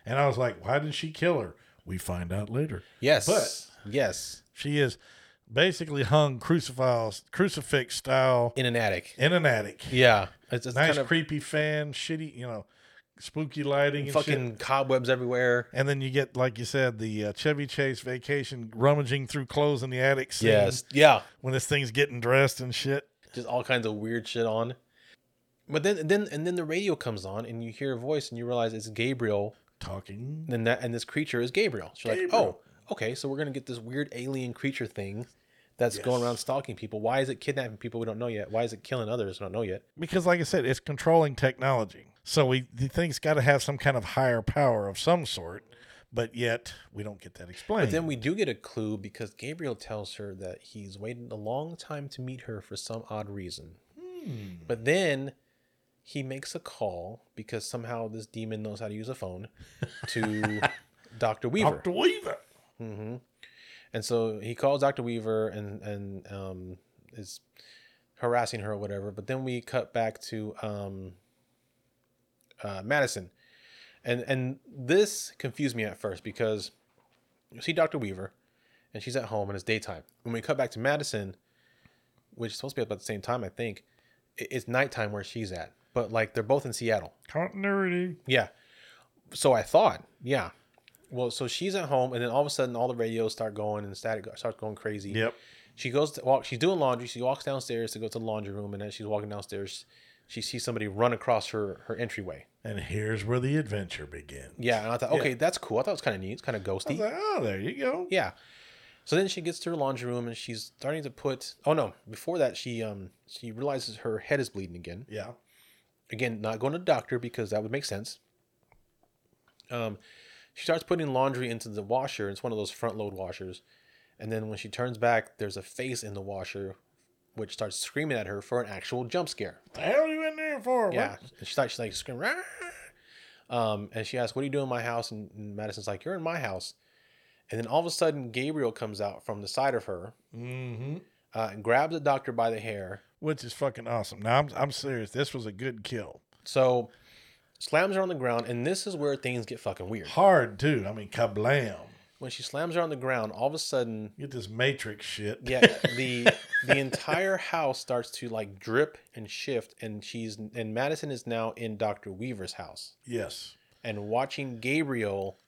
And I was like, why did she kill her? We find out later. Yes. But yes. She is... Basically hung crucifix, crucifix style in an attic. In an attic, yeah. It's, it's nice, kind of creepy fan, shitty, you know, spooky lighting, and fucking shit. Cobwebs everywhere. And then you get, like you said, the uh, Chevy Chase vacation rummaging through clothes in the attic. Scene yes, yeah. When this thing's getting dressed and shit, just all kinds of weird shit on. But then, and then, and then the radio comes on, and you hear a voice, and you realize it's Gabriel talking. And that, and this creature is Gabriel. So you're Gabriel. Like, oh. Okay, so we're going to get this weird alien creature thing that's yes. going around stalking people. Why is it kidnapping people? We don't know yet. Why is it killing others? We don't know yet. Because, like I said, it's controlling technology. So we the thing's got to have some kind of higher power of some sort But yet, we don't get that explained. But then we do get a clue because Gabriel tells her that he's waited a long time to meet her for some odd reason. Hmm. But then he makes a call because somehow this demon knows how to use a phone to Doctor Weaver. Doctor Weaver. Mm-hmm. And so he calls Doctor Weaver and, and um, is harassing her or whatever. But then we cut back to um, uh, Madison. And and this confused me at first because you see Doctor Weaver and she's at home and it's daytime. When we cut back to Madison, which is supposed to be about the same time, I think, it's nighttime where she's at. But like they're both in Seattle. Continuity. Yeah. So I thought, yeah. Well, so she's at home and then all of a sudden all the radios start going and the static starts going crazy. Yep. She goes to walk. She's doing laundry. She walks downstairs to go to the laundry room, and as she's walking downstairs, she sees somebody run across her, her entryway. And here's where the adventure begins. Yeah. And I thought, okay, yeah. that's cool. I thought it was kind of neat. It's kind of ghosty. I was like, oh, there you go. Yeah. So then she gets to her laundry room and she's starting to put, oh no, before that, she um she realizes her head is bleeding again. Yeah. Again, not going to the doctor because that would make sense. Um, she starts putting laundry into the washer. It's one of those front load washers. And then when she turns back, there's a face in the washer, which starts screaming at her for an actual jump scare. What the hell are you in there for? Yeah. She's like, she's like screaming. Um, and she asks, what are you doing in my house? And, and Madison's like, you're in my house. And then all of a sudden, Gabriel comes out from the side of her mm-hmm. uh, and grabs the doctor by the hair. Which is fucking awesome. Now, I'm, I'm serious. This was a good kill. So, slams her on the ground. And this is where things get fucking weird. Hard, too. I mean, kablam. When she slams her on the ground, all of a sudden... Get this Matrix shit. Yeah, the the entire house starts to, like, drip and shift, and she's and Madison is now in Doctor Weaver's house. Yes. And watching Gabriel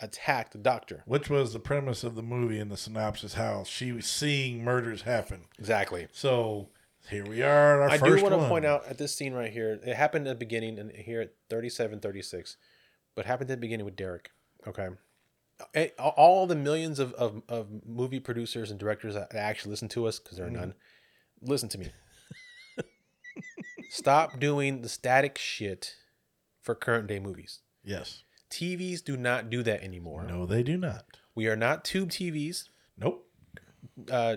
attack the doctor. Which was the premise of the movie in the synopsis, how she was seeing murders happen. Exactly. So, here we are our I first I do want one. to point out at this scene right here, it happened at the beginning, and here at thirty-seven thirty-six, but happened at the beginning with Derek. Okay. All the millions of, of, of movie producers and directors that actually listen to us, because there are mm. none, listen to me. Stop doing the static shit for current day movies. Yes. T Vs do not do that anymore. No, they do not. We are not tube T Vs. Nope. Uh,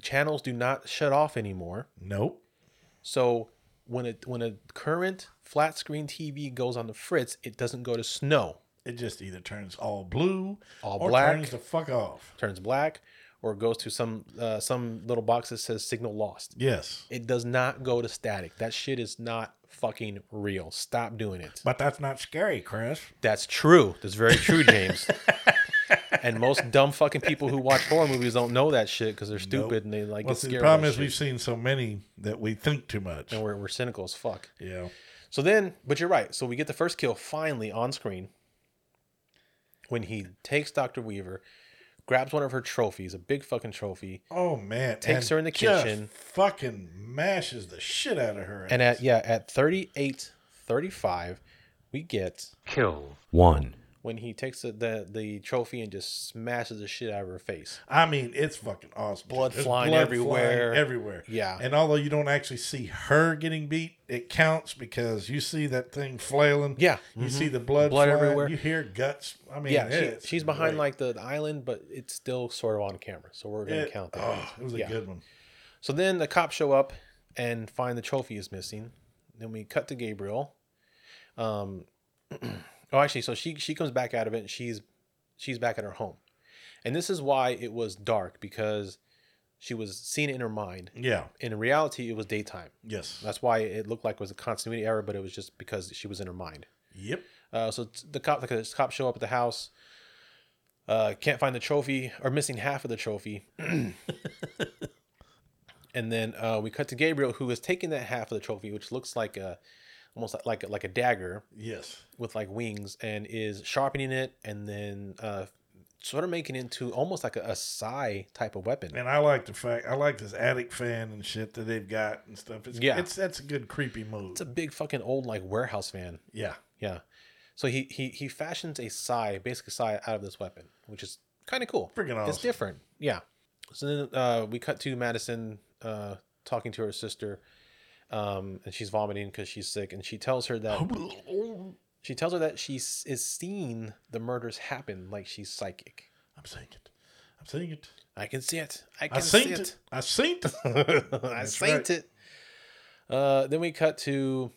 channels do not shut off anymore. Nope. So when a, when a current flat screen T V goes on the fritz, it doesn't go to snow. It just either turns all blue, all or black, turns the fuck off, turns black, or goes to some uh, some little box that says signal lost. Yes, it does not go to static. That shit is not fucking real. Stop doing it. But that's not scary, Chris. That's true. That's very true, James. And most dumb fucking people who watch horror movies don't know that shit because they're stupid nope. and they like well, get scared. The problem is shit. We've seen so many that we think too much, and we're we're cynical as fuck. Yeah. So then, but you're right. So we get the first kill finally on screen. When he takes Doctor Weaver, grabs one of her trophies, a big fucking trophy. Oh man! Takes and her in the kitchen, fucking mashes the shit out of her. And ass. at yeah, at thirty-eight thirty-five, we get kill one. When he takes the, the the trophy and just smashes the shit out of her face. I mean, it's fucking awesome. Blood There's flying blood everywhere, flying everywhere. Yeah. And although you don't actually see her getting beat, it counts because you see that thing flailing. Yeah, you mm-hmm. see the blood, blood flying, everywhere. You hear guts. I mean, yeah, she, she's great. behind like the, the island, but it's still sort of on camera, so we're gonna it, count that. Oh, it was yeah. a good one. So then the cops show up and find the trophy is missing. Then we cut to Gabriel. Um. Oh, actually, so she she comes back out of it, and she's she's back at her home. And this is why it was dark, because she was seen in her mind. Yeah. In reality, it was daytime. Yes. That's why it looked like it was a continuity error, but it was just because she was in her mind. Yep. Uh, so the cop, the cops show up at the house, uh, can't find the trophy, or missing half of the trophy. And then uh, we cut to Gabriel, who is taking that half of the trophy, which looks like a... almost like like a dagger. Yes. With like wings, and is sharpening it and then uh, sort of making it into almost like a, a sai type of weapon. And I like the fact, I like this attic fan and shit that they've got and stuff. It's, yeah. It's, that's a good creepy move. It's a big fucking old like warehouse fan. Yeah. Yeah. So he he, he fashions a sai, basically sai out of this weapon, which is kind of cool. Freaking awesome. It's different. Yeah. So then uh, we cut to Madison uh, talking to her sister. Um, and she's vomiting because she's sick, and she tells her that She tells her that she is seeing the murders happen, like she's psychic. I'm seeing it. I'm seeing it. I can see it. I can I see it. it. I seen it. I seen right. it. Uh, then we cut to,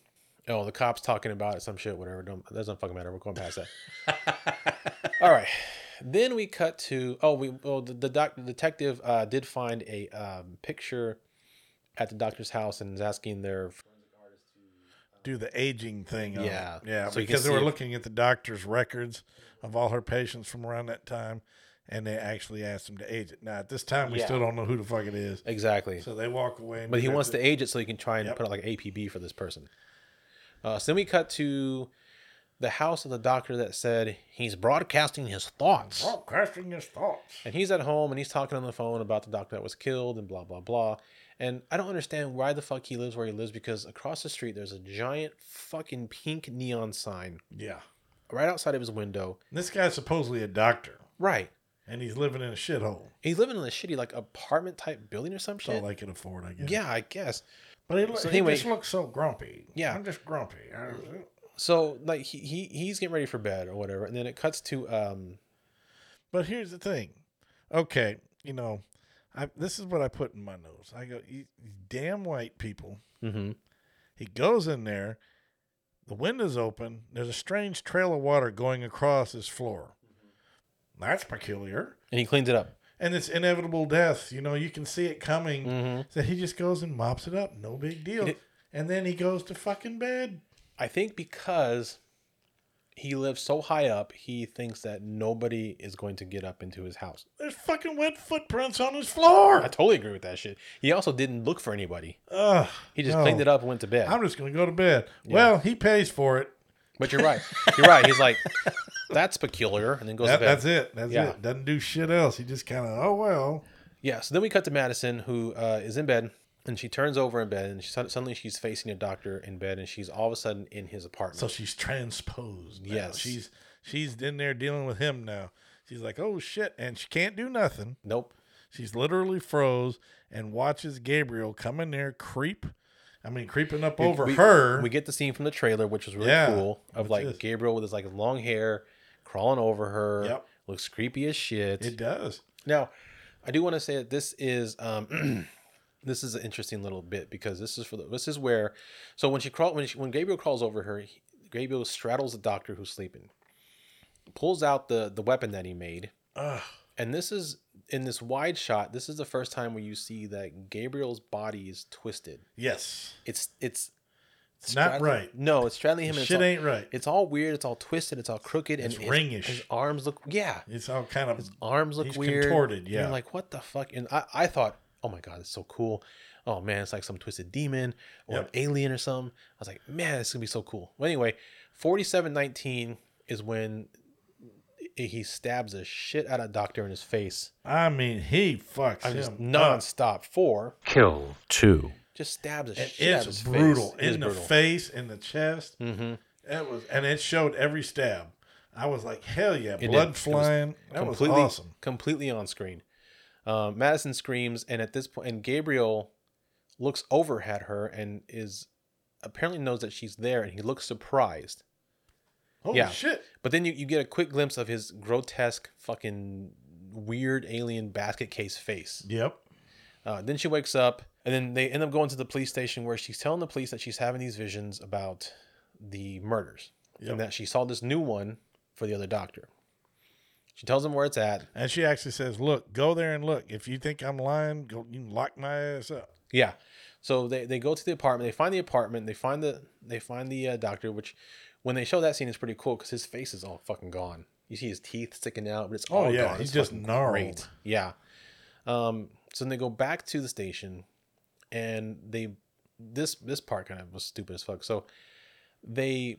oh, the cops talking about it, some shit, whatever. Don't, that doesn't fucking matter. We're going past that. All right. Then we cut to, oh, we well, the, the, doc, the detective uh, did find a um, picture at the doctor's house and is asking their forensic artist to do the aging thing. Yeah. On yeah. So because they were looking at the doctor's records of all her patients from around that time. And they actually asked him to age it. Now, at this time, we yeah. still don't know who the fuck it is. Exactly. So they walk away. And but he wants to age it so he can try and yep. put out like an A P B for this person. Uh, so then we cut to the house of the doctor that said he's broadcasting his thoughts. Broadcasting his thoughts. And he's at home and he's talking on the phone about the doctor that was killed and blah, blah, blah. And I don't understand why the fuck he lives where he lives, because across the street, there's a giant fucking pink neon sign. Yeah. Right outside of his window. And this guy's supposedly a doctor. Right. And he's living in a shithole. He's living in a shitty, like, apartment-type building or some shit. So I can afford, I guess. Yeah, I guess. But he, lo- so he anyway, just looks so grumpy. Yeah. I'm just grumpy. So, like, he, he he's getting ready for bed or whatever, and then it cuts to... um. But here's the thing. Okay, you know, I, this is what I put in my notes. I go, you, you damn white people. Mm-hmm. He goes in there. The window's open. There's a strange trail of water going across his floor. That's peculiar. And he cleans it up. And it's inevitable death. You know, you can see it coming. Mm-hmm. So he just goes and mops it up. No big deal. It, and then he goes to fucking bed. I think because he lives so high up, he thinks that nobody is going to get up into his house. There's fucking wet footprints on his floor. I totally agree with that shit. He also didn't look for anybody. Ugh, he just no. cleaned it up and went to bed. I'm just going to go to bed. Yeah. Well, he pays for it. But you're right. You're right. He's like, that's peculiar. And then goes that, to bed. That's it. That's yeah. it. Doesn't do shit else. He just kind of, oh, well. Yeah. So then we cut to Madison, who uh, is in bed. And she turns over in bed. And she, suddenly she's facing a doctor in bed. And she's all of a sudden in his apartment. So she's transposed now. Yes. She's, she's in there dealing with him now. She's like, oh, shit. And she can't do nothing. Nope. She's literally froze and watches Gabriel come in there, creep. I mean, creeping up we, over we, her. We get the scene from the trailer, which was really yeah, cool, of like is. Gabriel with his like long hair crawling over her. Yep. Looks creepy as shit. It does. Now, I do want to say that this is um, this is an interesting little bit, because this is for the, this is where so when she crawl when she, when Gabriel crawls over her, he, Gabriel straddles the doctor who's sleeping, pulls out the the weapon that he made. Ugh. And this is, in this wide shot, this is the first time where you see that Gabriel's body is twisted. Yes. It's, it's, it's not right. No, it's straddling him. And shit all, ain't right. It's all weird. It's all twisted. It's all crooked. It's and ringish. His, his arms look, yeah. It's all kind of, his arms look he's weird. Contorted, yeah. And you're like, what the fuck? And I, I thought, oh my God, it's so cool. Oh man, it's like some twisted demon or yep. an alien or something. I was like, man, this is going to be so cool. Well, anyway, forty-seven nineteen is when he stabs the shit out of Doctor in his face. I mean, he fucks I'm him just nonstop. Four kill two. Just stabs the and shit out of his brutal. face. It's brutal in the face, in the chest. Mm-hmm. That was, and it showed every stab. I was like, hell yeah, it blood did. flying. That completely, was awesome. Completely on screen. Uh, Madison screams, and at this point, and Gabriel looks over at her and is apparently knows that she's there, and he looks surprised. Holy yeah. shit. But then you, you get a quick glimpse of his grotesque, fucking weird alien basket case face. Yep. Uh, then she wakes up, and then they end up going to the police station, where she's telling the police that she's having these visions about the murders. Yep. And that she saw this new one for the other doctor. She tells him where it's at. And she actually says, look, go there and look. If you think I'm lying, go, you can lock my ass up. Yeah. So they, they go to the apartment. They find the apartment. They find the, they find the uh, doctor, which... When they show that scene, it's pretty cool because his face is all fucking gone. You see his teeth sticking out, but it's all oh, yeah. gone. He's it's just gnarled. Great. Yeah. Um, so then they go back to the station, and they this this part kind of was stupid as fuck. So they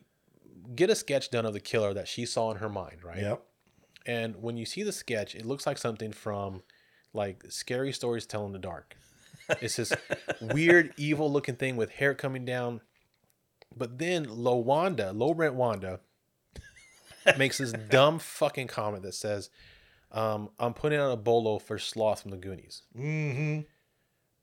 get a sketch done of the killer that she saw in her mind, right? Yep. And when you see the sketch, it looks like something from like Scary Stories Tell in the Dark. It's this weird, evil looking thing with hair coming down. But then Lowanda, low rent Wanda, makes this dumb fucking comment that says, um, I'm putting out a bolo for Sloth from the Goonies. Mm-hmm.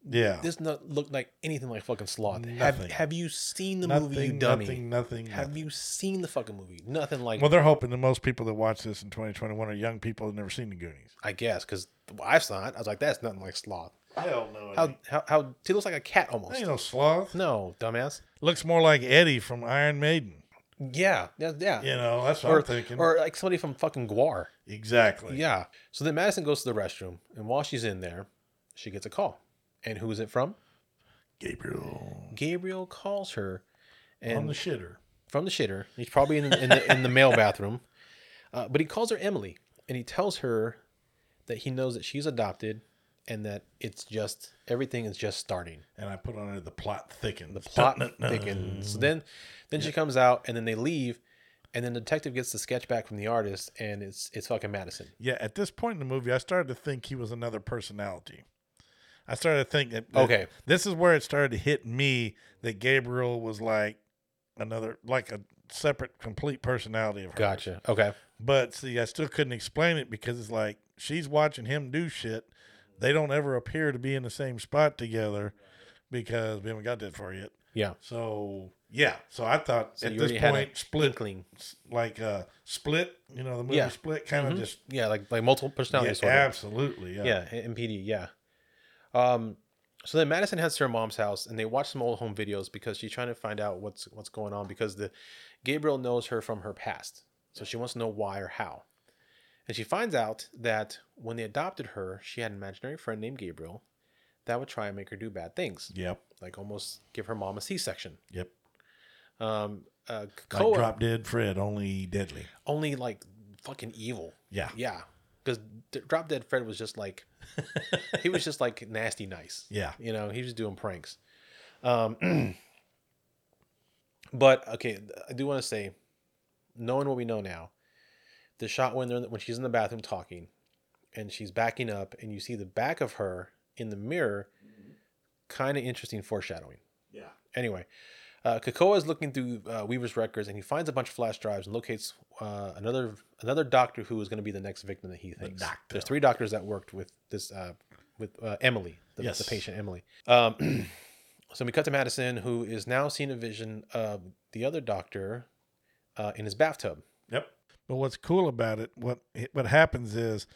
Yeah. This doesn't look like anything like fucking Sloth. Have, have you seen the nothing, movie, you dummy? Nothing, nothing, Have nothing. you seen the fucking movie? Nothing like Well, they're hoping that most people that watch this in twenty twenty-one are young people who've never seen The Goonies. I guess, because I saw it. I was like, that's nothing like Sloth. Hell no. How, how, how, it looks like a cat almost. Ain't no Sloth. No, dumbass. Looks more like Eddie from Iron Maiden. Yeah, yeah, yeah. You know, that's what or, I'm thinking. Or like somebody from fucking Gwar. Exactly. Yeah. So then Madison goes to the restroom, and while she's in there, she gets a call. And who is it from? Gabriel. Gabriel calls her. And from the shitter. From the shitter. He's probably in, in, the, in the male bathroom. Uh, but he calls her Emily, and he tells her that he knows that she's adopted and that it's just, everything is just starting. And I put on her, the plot thickens. The plot thickens. So then then yeah. she comes out, and then they leave, and then the detective gets the sketch back from the artist, and it's it's fucking Madison. Yeah, at this point in the movie, I started to think he was another personality. I started to think that, that okay. this is where it started to hit me that Gabriel was like another, like a separate, complete personality of her. Gotcha. Okay. But see, I still couldn't explain it because it's like she's watching him do shit. They don't ever appear to be in the same spot together because we haven't got that far yet. Yeah. So, yeah. So I thought so at this point, Split, inkling. like uh, Split, you know, the movie yeah. Split kind of mm-hmm. just. Yeah, like like multiple personalities. Yeah, absolutely. Yeah. Yeah, M P D, yeah. Um, so then Madison heads to her mom's house and they watch some old home videos because she's trying to find out what's, what's going on because the Gabriel knows her from her past. So she wants to know why or how. And she finds out that when they adopted her, she had an imaginary friend named Gabriel that would try and make her do bad things. Yep. Like almost give her mom a C-section. Yep. Um, uh, co- like Drop Dead Fred, only deadly. Only like fucking evil. Yeah. Yeah. Because Drop Dead Fred was just like, he was just like nasty nice. Yeah. You know, he was doing pranks. Um, but, okay, I do want to say, knowing what we know now, the shot when, they're in the, when she's in the bathroom talking and she's backing up and you see the back of her in the mirror, kind of interesting foreshadowing. Yeah. Anyway, uh, Kakoa is looking through uh, Weaver's records and he finds a bunch of flash drives and locates... Uh, another another doctor who is going to be the next victim that he thinks. The There's three doctors that worked with this uh, with uh, Emily, the, yes. the patient Emily. Um, so we cut to Madison, who is now seeing a vision of the other doctor uh, in his bathtub. Yep. But what's cool about it, what what happens is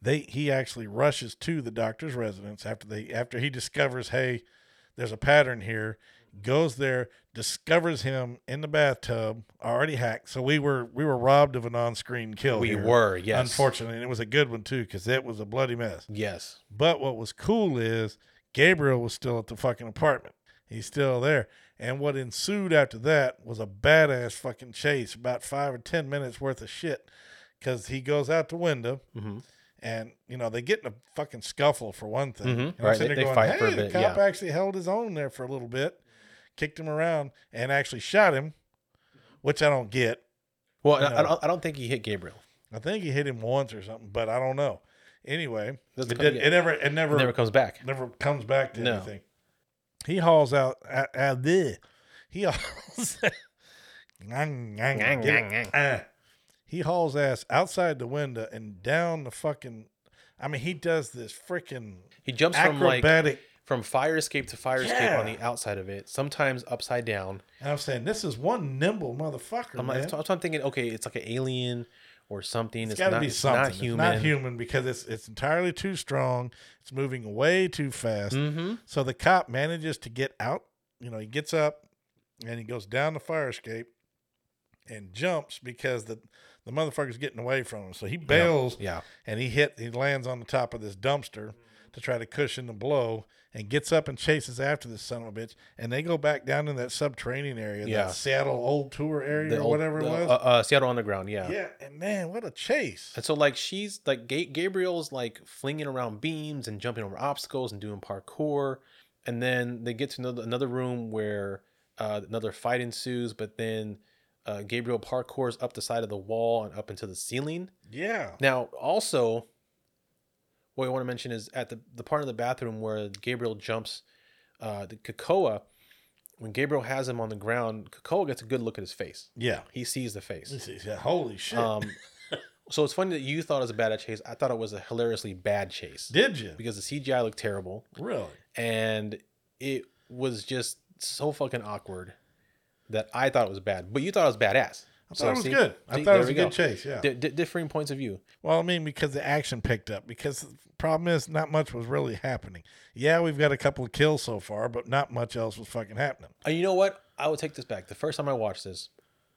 they he actually rushes to the doctor's residence after they after he discovers, hey, there's a pattern here. Goes there, discovers him in the bathtub, already hacked. So we were we were robbed of an on-screen kill. We here, were, yes. Unfortunately, and it was a good one too because it was a bloody mess. Yes. But what was cool is Gabriel was still at the fucking apartment. He's still there. And what ensued after that was a badass fucking chase, about five or ten minutes worth of shit, because he goes out the window. Mm-hmm. And, you know, they get in a fucking scuffle for one thing. Mm-hmm. And right. They, they going, fight hey, for a bit. The cop yeah. actually held his own there for a little bit. Kicked him around and actually shot him, which I don't get. Well, you know, I, don't, I don't think he hit Gabriel. I think he hit him once or something, but I don't know. Anyway, it, did, it never, it never, it never comes back. Never comes back to no. anything. He hauls out. Uh, uh, he hauls. uh, he hauls ass outside the window and down the fucking. I mean, he does this freaking. He jumps acrobatic from like. From fire escape to fire escape yeah. on the outside of it, sometimes upside down. And I'm saying, this is one nimble motherfucker, I'm, man. I'm thinking, okay, it's like an alien or something. It's, it's got to be something. It's not human. It's not human because it's it's entirely too strong. It's moving way too fast. Mm-hmm. So the cop manages to get out. You know, he gets up and he goes down the fire escape and jumps because the, the motherfucker's getting away from him. So he bails yeah. Yeah. and he hit. He lands on the top of this dumpster to try to cushion the blow. And gets up and chases after this son of a bitch. And they go back down in that subterranean area, yeah. that Seattle Old Tour area the or old, whatever it uh, was. Uh, uh, Seattle Underground, yeah. Yeah, and man, what a chase. And so, like, she's, like, G- Gabriel's, like, flinging around beams and jumping over obstacles and doing parkour. And then they get to another, another room where uh, another fight ensues. But then uh, Gabriel parkours up the side of the wall and up into the ceiling. Yeah. Now, also... what I want to mention is at the, the part of the bathroom where Gabriel jumps uh, the Kakoa, when Gabriel has him on the ground, Kakoa gets a good look at his face. Yeah. He sees the face. He sees that. Holy shit. Um, so it's funny that you thought it was a bad chase. I thought it was a hilariously bad chase. Did you? Because the C G I looked terrible. Really? and it was just so fucking awkward that I thought it was bad, but you thought it was badass. I thought so, it was see, good. I see, thought it was a good go. chase. Yeah, D- d- differing points of view. Well, I mean, because the action picked up. Because the problem is, not much was really happening. Yeah, we've got a couple of kills so far, but not much else was fucking happening. And you know what? I will take this back. The first time I watched this,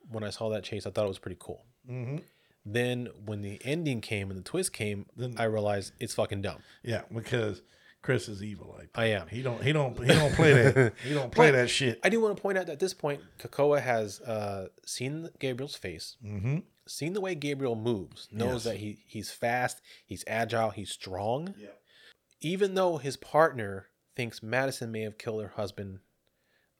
when I saw that chase, I thought it was pretty cool. Mm-hmm. Then when the ending came and the twist came, then I realized it's fucking dumb. Yeah, because Chris is evil. Like that. I am. He don't. He don't. He don't play that. He don't play that shit. I do want to point out that at this point, Krakoa has uh, seen Gabriel's face, mm-hmm. seen the way Gabriel moves, knows yes. that he he's fast, he's agile, he's strong. Yeah. Even though his partner thinks Madison may have killed her husband,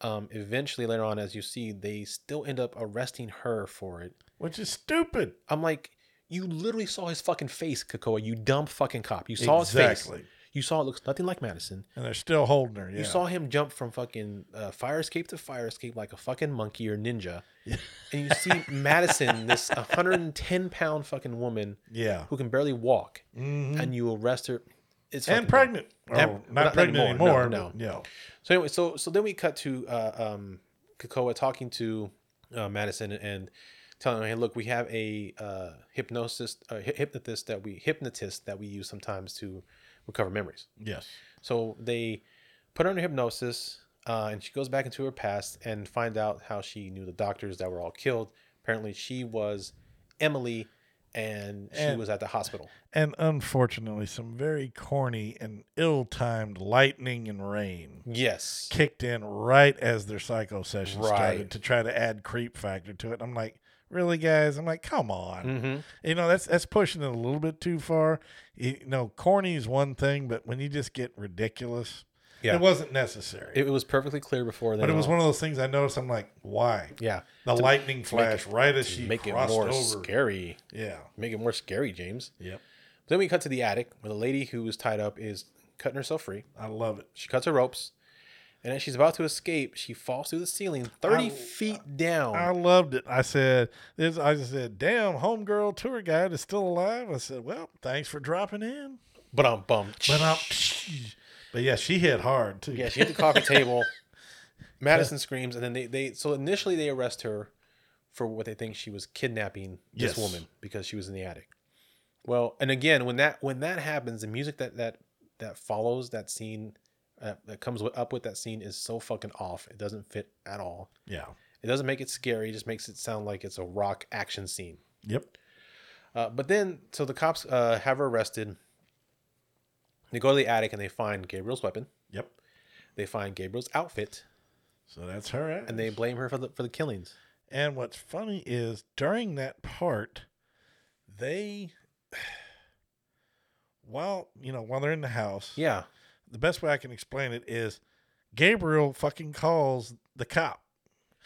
um, eventually later on, as you see, they still end up arresting her for it, which is stupid. I'm like, you literally saw his fucking face, Krakoa. You dumb fucking cop. You saw exactly. his face. Exactly. You saw it looks nothing like Madison. And they're still holding her, yeah. You saw him jump from fucking uh, fire escape to fire escape like a fucking monkey or ninja. Yeah. And you see Madison, this one hundred ten pound fucking woman yeah. who can barely walk. Mm-hmm. And you arrest her. It's and pregnant. Oh, and, not, not pregnant not anymore. anymore. No, no. no. So anyway, so so then we cut to uh, um, Krakoa talking to uh, Madison and telling her, hey, look, we have a uh, hypnosis, uh, hypnotist that we hypnotist that we use sometimes to recover memories. Yes. So they put her under hypnosis, uh, and she goes back into her past and find out how she knew the doctors that were all killed. Apparently, she was Emily, and she and, was at the hospital. And unfortunately, some very corny and ill-timed lightning and rain. Yes. Kicked in right as their psycho session right. started to try to add creep factor to it. I'm like, really, guys? I'm like, come on. Mm-hmm. You know, that's that's pushing it a little bit too far. You know, corny is one thing, but when you just get ridiculous, yeah. it wasn't necessary. It was perfectly clear before that. But it was all. one of those things I noticed. I'm like, why? Yeah. The to lightning flash it, right as she make crossed it more over. Scary. Yeah. Make it more scary, James. Yep. Then we cut to the attic where the lady who was tied up is cutting herself free. I love it. She cuts her ropes. And as she's about to escape, she falls through the ceiling thirty I, feet down. I loved it. I said, this, I just said, damn, homegirl tour guide is still alive. I said, well, thanks for dropping in. But I'm bummed. But I'm, but yeah, she hit hard too. Yeah, she hit the coffee table. Madison screams. And then they, they, so initially they arrest her for what they think she was kidnapping this yes. woman because she was in the attic. Well, and again, when that, when that happens, the music that, that, that follows that scene Uh, that comes with, up with that scene is so fucking off. It doesn't fit at all. Yeah. It doesn't make it scary. It just makes it sound like it's a rock action scene. Yep. Uh, but then, so the cops uh, have her arrested. They go to the attic and they find Gabriel's weapon. Yep. They find Gabriel's outfit. So that's her ass. And they blame her for the, for the killings. And what's funny is during that part, they, while, you know, while they're in the house. Yeah. The best way I can explain it is Gabriel fucking calls the cop.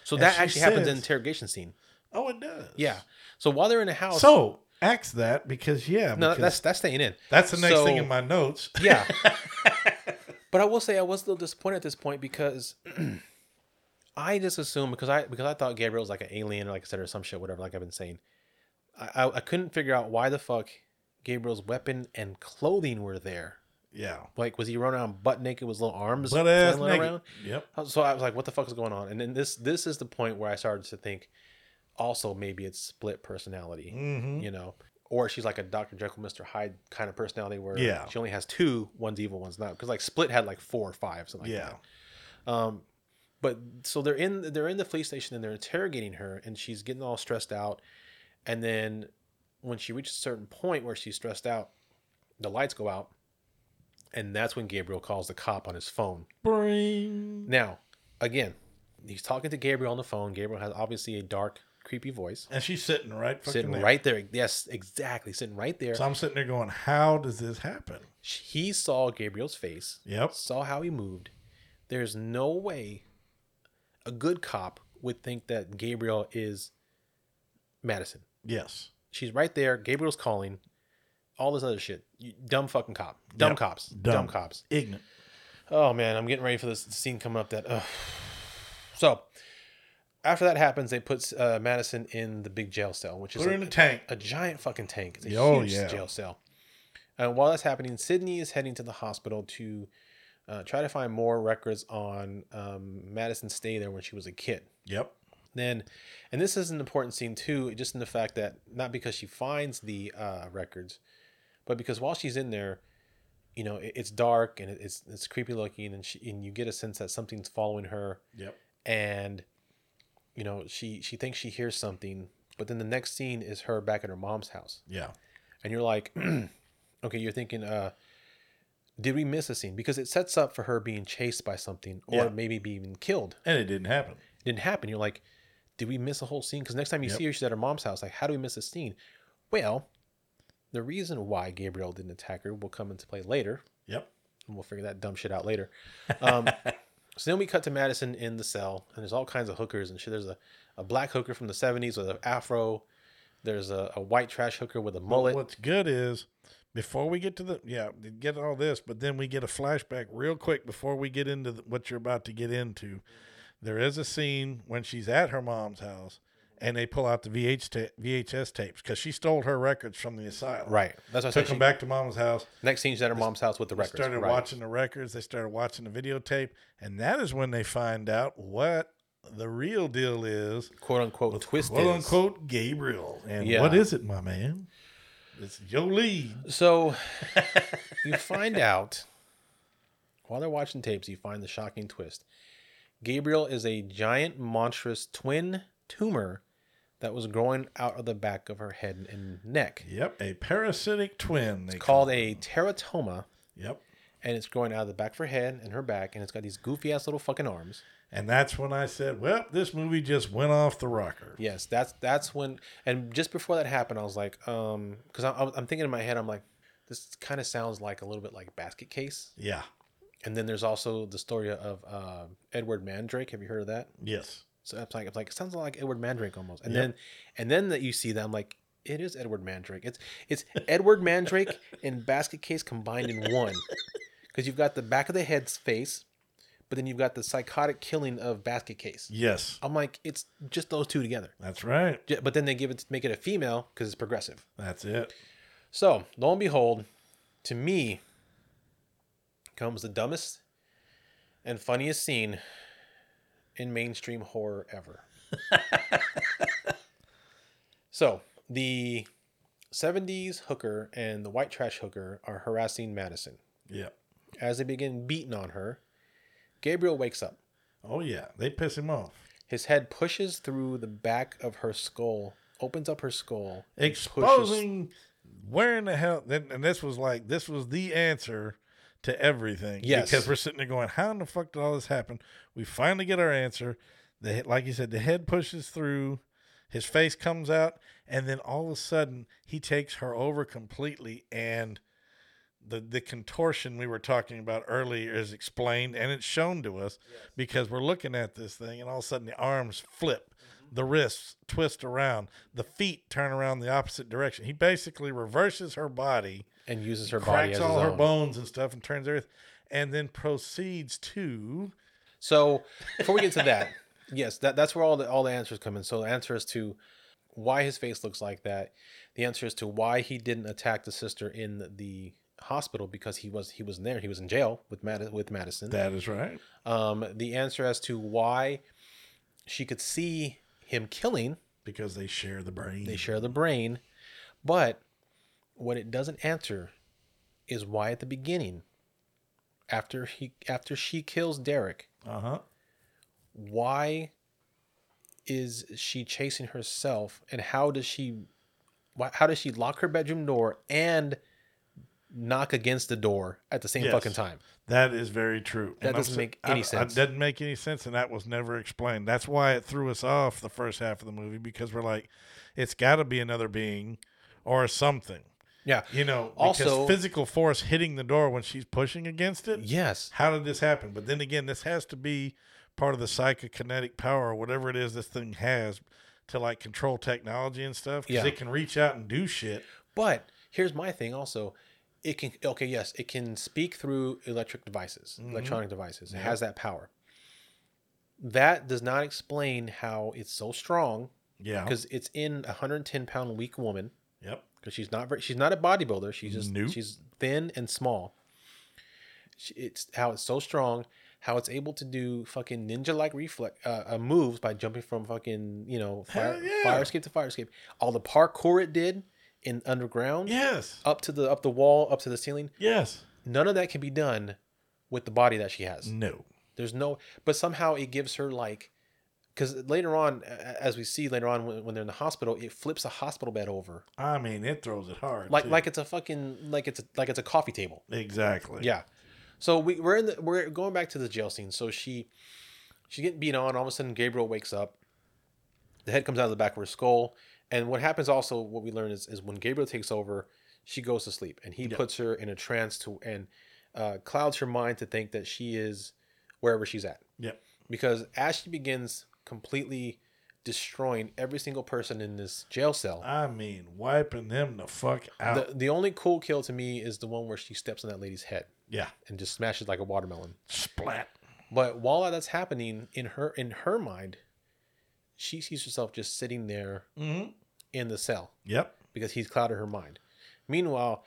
So that actually happens in the interrogation scene. Oh, it does. Yeah. So while they're in the house. So ask that because, yeah. No, because that's that's staying in. That's the next so, thing in my notes. Yeah. But I will say I was a little disappointed at this point because I just assumed, because I because I thought Gabriel was like an alien, or like I said, or some shit, whatever, like I've been saying. I, I, I couldn't figure out why the fuck Gabriel's weapon and clothing were there. Yeah. Like, was he running around butt naked with his little arms butt ass naked. Around? Yep. So I was like, what the fuck is going on? And then this this is the point where I started to think also maybe it's split personality, mm-hmm. you know? Or she's like a Doctor Jekyll, Mister Hyde kind of personality where yeah. she only has two, one's evil, one's not. Because like Split had like four or five, something like yeah. that. Um, but so they're in they're in the police station and they're interrogating her and she's getting all stressed out. And then when she reaches a certain point where she's stressed out, the lights go out. And that's when Gabriel calls the cop on his phone. Bring. Now, again, he's talking to Gabriel on the phone. Gabriel has obviously a dark, creepy voice. And she's sitting right fucking Sitting there. right there. Yes, exactly. Sitting right there. So I'm sitting there going, how does this happen? He saw Gabriel's face. Yep. Saw how he moved. There's no way a good cop would think that Gabriel is Madison. Yes. She's right there. Gabriel's calling. All this other shit. You dumb fucking cop. Dumb yep. cops. Dumb. dumb cops. Ignorant. Oh, man. I'm getting ready for this scene coming up that... Ugh. So, after that happens, they put uh, Madison in the big jail cell, which put is... Put her in a tank. A giant fucking tank. It's a oh, huge yeah. jail cell. And while that's happening, Sydney is heading to the hospital to Uh, try to find more records on um, Madison staying there when she was a kid. Yep. Then, and this is an important scene too, just in the fact that not because she finds the uh, records, but because while she's in there, you know, it, it's dark and it, it's it's creepy looking, and she and you get a sense that something's following her. Yep. And, you know, she she thinks she hears something, but then the next scene is her back at her mom's house. Yeah. And you're like, okay, you're thinking, uh, did we miss a scene? Because it sets up for her being chased by something, or yeah. maybe being killed. And it didn't happen. It didn't happen. You're like, did we miss a whole scene? Because next time you yep. see her, she's at her mom's house. Like, how do we miss a scene? Well, the reason why Gabriel didn't attack her will come into play later. Yep. And we'll figure that dumb shit out later. Um, so then we cut to Madison in the cell, and there's all kinds of hookers and shit. There's a, a black hooker from the seventies with an afro. There's a, a white trash hooker with a mullet. Well, what's good is, before we get to the, yeah, get all this, but then we get a flashback real quick before we get into the, what you're about to get into. There is a scene when she's at her mom's house and they pull out the V H ta- V H S tapes because she stole her records from the asylum. Right. That's what I said. Took them back to mom's house. Next scene, she's at her mom's house with the records. They started right. watching the records. They started watching the videotape. And that is when they find out what the real deal is. Quote unquote twist. Quote unquote Gabriel. And yeah. what is it, my man? It's Jolie. So you find out while they're watching tapes, you find the shocking twist. Gabriel is a giant, monstrous twin tumor that was growing out of the back of her head and neck. Yep, a parasitic twin. It's called a teratoma. Yep. And it's growing out of the back of her head and her back, and it's got these goofy-ass little fucking arms. And that's when I said, well, this movie just went off the rocker. Yes, that's that's when, and just before that happened, I was like, um, because I'm, I'm thinking in my head, I'm like, this kind of sounds like a little bit like Basket Case. Yeah. And then there's also the story of uh, Edward Mandrake. Have you heard of that? Yes. So it's like, it's like it sounds like Edward Mandrake almost. And yep. then, and then that you see that, I'm like, it is Edward Mandrake. It's it's Edward Mandrake and Basket Case combined in one, because you've got the back of the head's face, but then you've got the psychotic killing of Basket Case. Yes. I'm like, it's just those two together. That's right. But then they give it, make it a female because it's progressive. That's it. So lo and behold, to me, comes the dumbest and funniest scene in mainstream horror ever. So the seventies hooker and the white trash hooker are harassing Madison. Yeah. As they begin beating on her, Gabriel wakes up. Oh yeah, they piss him off. His head pushes through the back of her skull, opens up her skull, exposing pushes... where in the hell. And this was like this was the answer to everything. Yes. Because we're sitting there going, how in the fuck did all this happen? We finally get our answer. The, like you said, the head pushes through. His face comes out. And then all of a sudden, he takes her over completely. And the, the contortion we were talking about earlier is explained. And it's shown to us. Yes. Because we're looking at this thing. And all of a sudden, the arms flip. Mm-hmm. The wrists twist around. The feet turn around the opposite direction. He basically reverses her body. And uses her body as his own. Cracks all her bones and stuff and turns everything. And then proceeds to... So, before we get to that, yes, that, that's where all the all the answers come in. So, the answer is to why his face looks like that. The answer is to why he didn't attack the sister in the, the hospital, because he, was, he wasn't there. He was in jail with, Mad- with Madison. That is right. Um, the answer as to why she could see him killing. Because they share the brain. They share the brain. But... what it doesn't answer is why at the beginning, after he after she kills Derek, uh-huh. why is she chasing herself, and how does she why, how does she lock her bedroom door and knock against the door at the same yes, fucking time? That is very true. That and doesn't make any I, sense. It doesn't make any sense, and that was never explained. That's why it threw us off the first half of the movie, because we're like, it's got to be another being or something. Yeah. You know, because also physical force hitting the door when she's pushing against it. Yes. How did this happen? But then again, this has to be part of the psychokinetic power or whatever it is this thing has to like control technology and stuff. Because yeah. it can reach out and do shit. But here's my thing also. It can, okay, yes, it can speak through electric devices, mm-hmm. electronic devices. It yeah. has that power. That does not explain how it's so strong. Yeah. Because it's in a one hundred ten pound weak woman. Yep. Because she's not she's not a bodybuilder. She's just nope. she's thin and small. It's how it's so strong, how it's able to do fucking ninja-like reflex uh, moves by jumping from fucking, you know, fire, yeah. fire escape to fire escape. All the parkour it did in Underground. Yes. Up to the up the wall, up to the ceiling. Yes. None of that can be done with the body that she has. No. There's no... But somehow it gives her like... Because later on, as we see later on when, when they're in the hospital, it flips a hospital bed over. I mean, it throws it hard. Like too. like it's a fucking... Like it's a, like it's a coffee table. Exactly. Yeah. So we, we're in the, we're going back to the jail scene. So she she's getting beat on. All of a sudden, Gabriel wakes up. The head comes out of the back of her skull. And what happens also, what we learn is, is when Gabriel takes over, she goes to sleep. And he yeah. puts her in a trance to and uh, clouds her mind to think that she is wherever she's at. Yeah. Because as she begins completely destroying every single person in this jail cell. I mean, wiping them the fuck out. The, the only cool kill to me is the one where she steps on that lady's head. Yeah. And just smashes like a watermelon. Splat. But while that's happening, in her in her mind, she sees herself just sitting there mm-hmm. in the cell. Yep. Because he's clouded her mind. Meanwhile,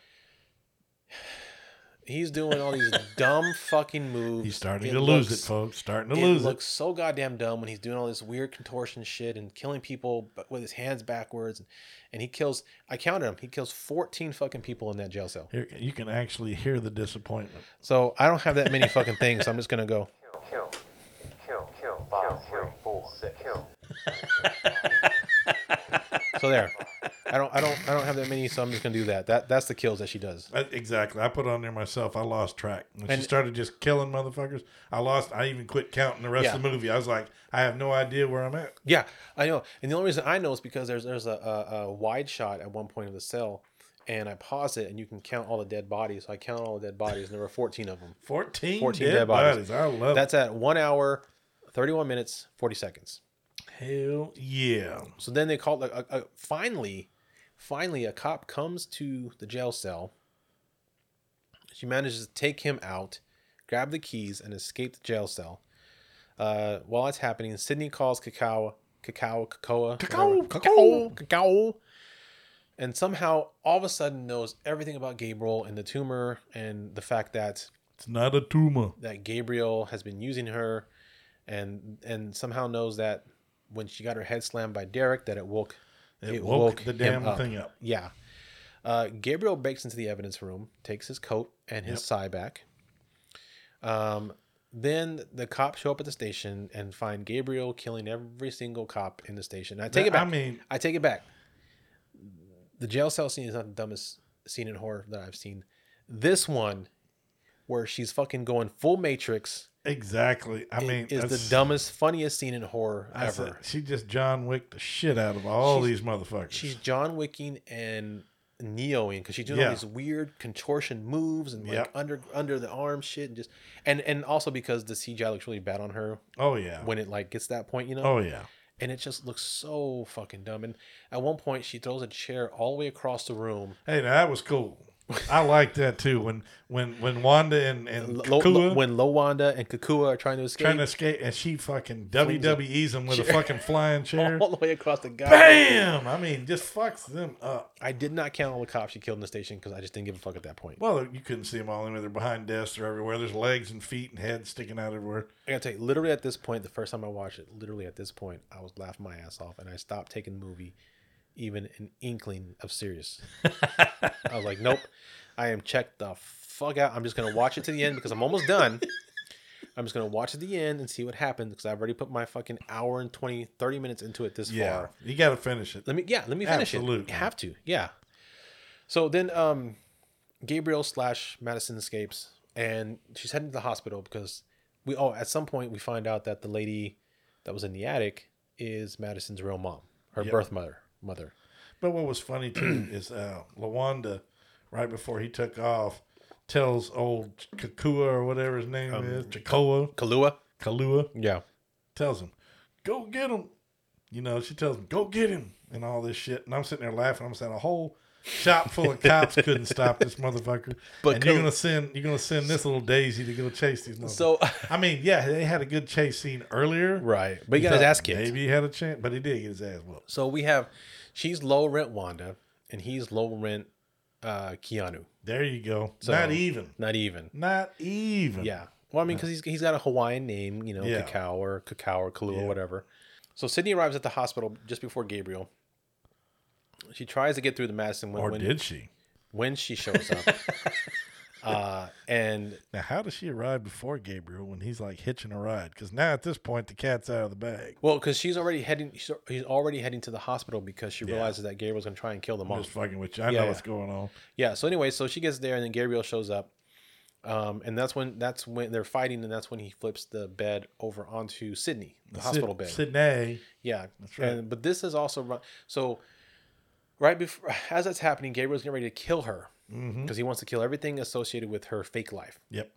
he's doing all these dumb fucking moves. He's starting it to looks, lose it, folks. Starting to it lose it. It looks so goddamn dumb when he's doing all this weird contortion shit and killing people with his hands backwards. And, and he kills, I counted him, he kills fourteen fucking people in that jail cell. Here, you can actually hear the disappointment. So I don't have that many fucking things, so I'm just going to go. Kill, kill, kill, five, three, four, six, kill. So there. I don't I don't I don't have that many, so I'm just gonna do that. That that's the kills that she does. Exactly. I put on there myself. I lost track. When and she started just killing motherfuckers, I lost I even quit counting the rest yeah. of the movie. I was like, I have no idea where I'm at. Yeah, I know. And the only reason I know is because there's there's a, a, a wide shot at one point of the cell, and I pause it and you can count all the dead bodies. So I count all the dead bodies and there were fourteen of them. Fourteen? Fourteen dead, dead bodies. bodies. I love that's it. That's at one hour, thirty one minutes, forty seconds. Hell yeah. So then they called a, a, a finally Finally, a cop comes to the jail cell. She manages to take him out, grab the keys, and escape the jail cell. Uh, while that's happening, Sydney calls Kakao, Kakao, Kakoa, Kakao, Kakao, Kakao, and somehow all of a sudden knows everything about Gabriel and the tumor and the fact that it's not a tumor that Gabriel has been using her, and and somehow knows that when she got her head slammed by Derek, that it woke. It, it woke, woke the damn up. thing up. Yeah. Uh, Gabriel breaks into the evidence room, takes his coat and his yep. psi back. Um, then the cops show up at the station and find Gabriel killing every single cop in the station. I take that, it back. I mean, I take it back. The jail cell scene is not the dumbest scene in horror that I've seen. This one, where she's fucking going full Matrix. Exactly. I mean, it's the dumbest, funniest scene in horror I ever. Said, she just John Wick the shit out of all she's, these motherfuckers. She's John Wicking and Neoing because she's doing yeah. all these weird contortion moves and like yep. under under the arm shit and just and and also because the C G I looks really bad on her. Oh yeah. When it like gets to that point, you know. Oh yeah. And it just looks so fucking dumb. And at one point, she throws a chair all the way across the room. Hey, now that was cool. I like that too. When when when Wanda and, and Kakua, Lo, Lo, when Lawanda and Kakua are trying to escape, trying to escape, and she fucking W W E's them with chair. a fucking flying chair all the way across the guy. Bam! I mean, just fucks them up. I did not count all the cops she killed in the station because I just didn't give a fuck at that point. Well, you couldn't see them all anyway. They're behind desks or everywhere. There's legs and feet and heads sticking out everywhere. I gotta tell you, literally at this point, the first time I watched it, literally at this point, I was laughing my ass off, and I stopped taking the movie. Even an inkling of serious. I was like, nope. I am checked the fuck out. I'm just going to watch it to the end because I'm almost done. I'm just going to watch it to the end and see what happens because I've already put my fucking hour and twenty, thirty minutes into it this yeah, far. You got to finish it. Let me, yeah, let me finish Absolutely. it. You have to, yeah. So then um, Gabriel slash Madison escapes and she's heading to the hospital because we, oh, at some point we find out that the lady that was in the attic is Madison's real mom, her yep. birth mother. mother. But what was funny too is uh, Lawanda, right before he took off, tells old Kakua or whatever his name um, is, Chakoa. Kalua. Kalua. Yeah. Tells him, go get him. You know, she tells him, go get him and all this shit. And I'm sitting there laughing. I'm saying a whole shop full of cops couldn't stop this motherfucker. But and you're gonna send you're gonna send this little Daisy to go chase these motherfuckers. So I mean, yeah, they had a good chase scene earlier, right? But he got his ass kicked. Maybe he had a chance, but he did get his ass whooped. So we have, she's low rent Wanda, and he's low rent uh, Keanu. There you go. So, not even. Not even. Not even. Yeah. Well, I mean, because he's he's got a Hawaiian name, you know, yeah. Kakao or Kakao or Kalua, yeah. whatever. So Sydney arrives at the hospital just before Gabriel. She tries to get through the medicine. When, or when, did she? When she shows up. Uh, and now, how does she arrive before Gabriel when he's like hitching a ride? Because now at this point, the cat's out of the bag. Well, because she's already heading. She's, he's already heading to the hospital because she yeah. realizes that Gabriel's gonna try and kill them all. Just fucking with you. I yeah, know yeah. what's going on. Yeah. So anyway, so she gets there and then Gabriel shows up, um, and that's when that's when they're fighting, and that's when he flips the bed over onto Sydney, the Sid- hospital bed. Sydney. Yeah, that's right. And, but this is also so. Right before, as that's happening, Gabriel's getting ready to kill her. Because mm-hmm. he wants to kill everything associated with her fake life. Yep.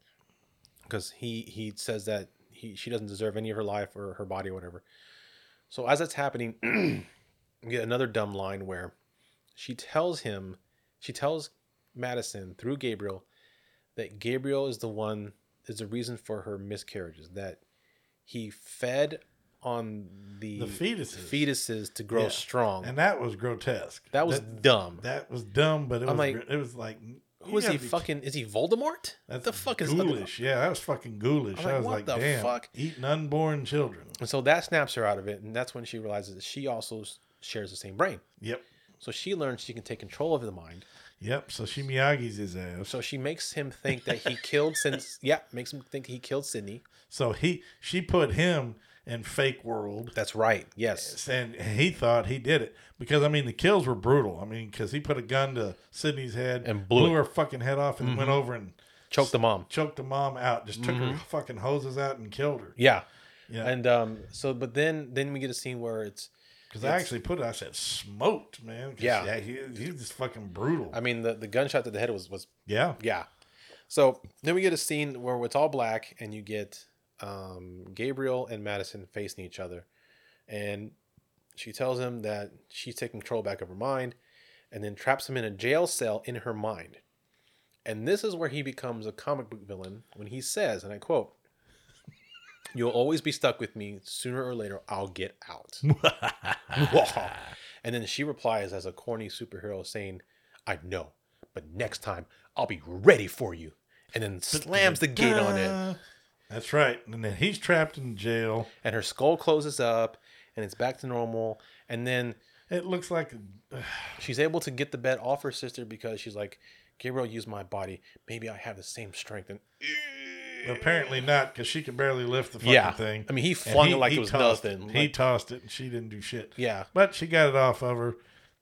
Because he, he says that he she doesn't deserve any of her life or her body or whatever. So as that's happening, we get another dumb line where she tells him, she tells Madison through Gabriel that Gabriel is the one, is the reason for her miscarriages. That he fed on the, the fetuses. fetuses to grow yeah. strong. And that was grotesque. That was that, dumb. That was dumb, but it I'm was like, it was like who is he fucking is he Voldemort? That's the fuck is ghoulish. Yeah, that was fucking ghoulish. Like, I was what like, the damn, fuck? Eating unborn children. And so that snaps her out of it, and that's when she realizes that she also shares the same brain. Yep. So she learns she can take control of the mind. Yep, so she Miyagi's his ass. So she makes him think that he killed since yeah, makes him think he killed Sydney. So he she put him and fake world. That's right. Yes. And he thought he did it because, I mean, the kills were brutal. I mean, because he put a gun to Sydney's head and blew, blew her fucking head off and mm-hmm. went over and choked the mom, choked the mom out, just mm-hmm. took her fucking hoses out and killed her. Yeah. Yeah. And um, so, but then, then we get a scene where it's, because I actually put it, I said smoked, man. Yeah. yeah he, he's just fucking brutal. I mean, the, the gunshot to the head was, was, yeah. Yeah. So then we get a scene where it's all black and you get, Um, Gabriel and Madison facing each other, and she tells him that she's taking control back of her mind, and then traps him in a jail cell in her mind. And this is where he becomes a comic book villain when he says, and I quote, "You'll always be stuck with me. Sooner or later, I'll get out." And then she replies as a corny superhero saying, "I know, but next time I'll be ready for you." And then slams the gate on it. That's right. And then he's trapped in jail. And her skull closes up and it's back to normal. And then it looks like uh, she's able to get the bed off her sister because she's like, Gabriel used my body. Maybe I have the same strength. And apparently not, because she could barely lift the fucking yeah. thing. I mean, he flung he, it like it was nothing. It. He like, tossed it and she didn't do shit. Yeah. But she got it off of her.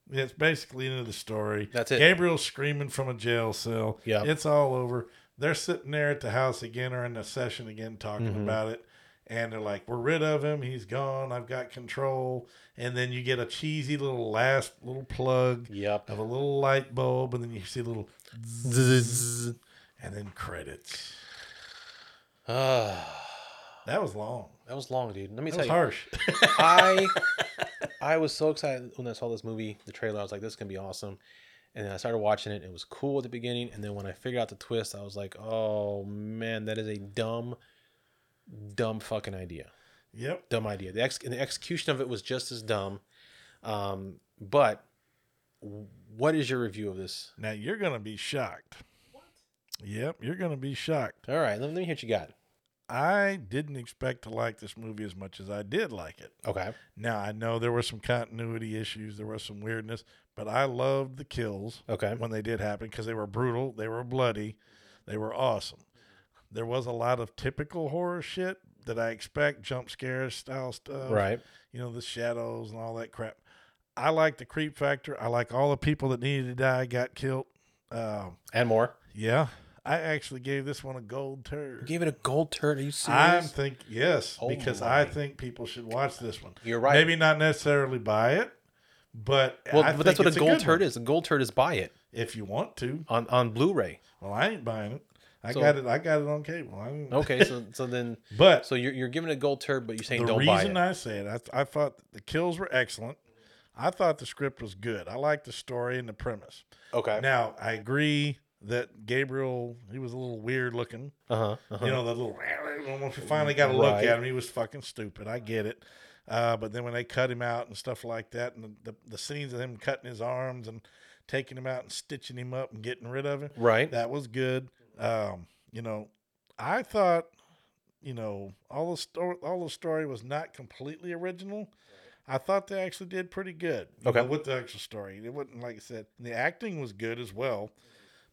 It's basically the end of the story. That's it. Gabriel's screaming from a jail cell. Yeah. It's all over. They're sitting there at the house again or in the session again talking mm-hmm. about it. And they're like, we're rid of him. He's gone. I've got control. And then you get a cheesy little last little plug yep. of a little light bulb. And then you see a little zzz, and then credits. Uh, that was long. That was long, dude. Let me that tell was you. Harsh. I, I was so excited when I saw this movie, the trailer. I was like, this is going to be awesome. And then I started watching it. It was cool at the beginning. And then when I figured out the twist, I was like, oh, man, that is a dumb, dumb fucking idea. Yep. Dumb idea. The ex- and the execution of it was just as dumb. Um, but what is your review of this? Now, you're going to be shocked. What? Yep, you're going to be shocked. All right, let me hear what you got. I didn't expect to like this movie as much as I did like it. Okay. Now, I know there were some continuity issues. There was some weirdness. But I loved the kills okay. when they did happen because they were brutal. They were bloody. They were awesome. There was a lot of typical horror shit that I expect, jump scare style stuff. Right. You know, the shadows and all that crap. I like the creep factor. I like all the people that needed to die got killed. Um, and more. Yeah. I actually gave this one a gold turd. You gave it a gold turd? Are you serious? I think, yes, oh because my. I think people should watch this one. You're right. Maybe not necessarily buy it. But well, I but think that's what a gold a turd one. Is. A gold turd is buy it if you want to on on Blu-ray. Well, I ain't buying it. I so, got it. I got it on cable. I mean, okay, so so then, but so you're you're giving it a gold turd, but you're saying don't buy it. The reason I say it, I I thought the kills were excellent. I thought the script was good. I liked the story and the premise. Okay. Now I agree that Gabriel, he was a little weird looking. Uh huh. Uh-huh. You know, the little. Once you finally got to look right. at him, he was fucking stupid. I get it. Uh, but then when they cut him out and stuff like that, and the, the, the scenes of him cutting his arms and taking him out and stitching him up and getting rid of him. Right. That was good. Um, you know, I thought, you know, all the story, all the story was not completely original. I thought they actually did pretty good okay. know, with the actual story. It wasn't, like I said, the acting was good as well.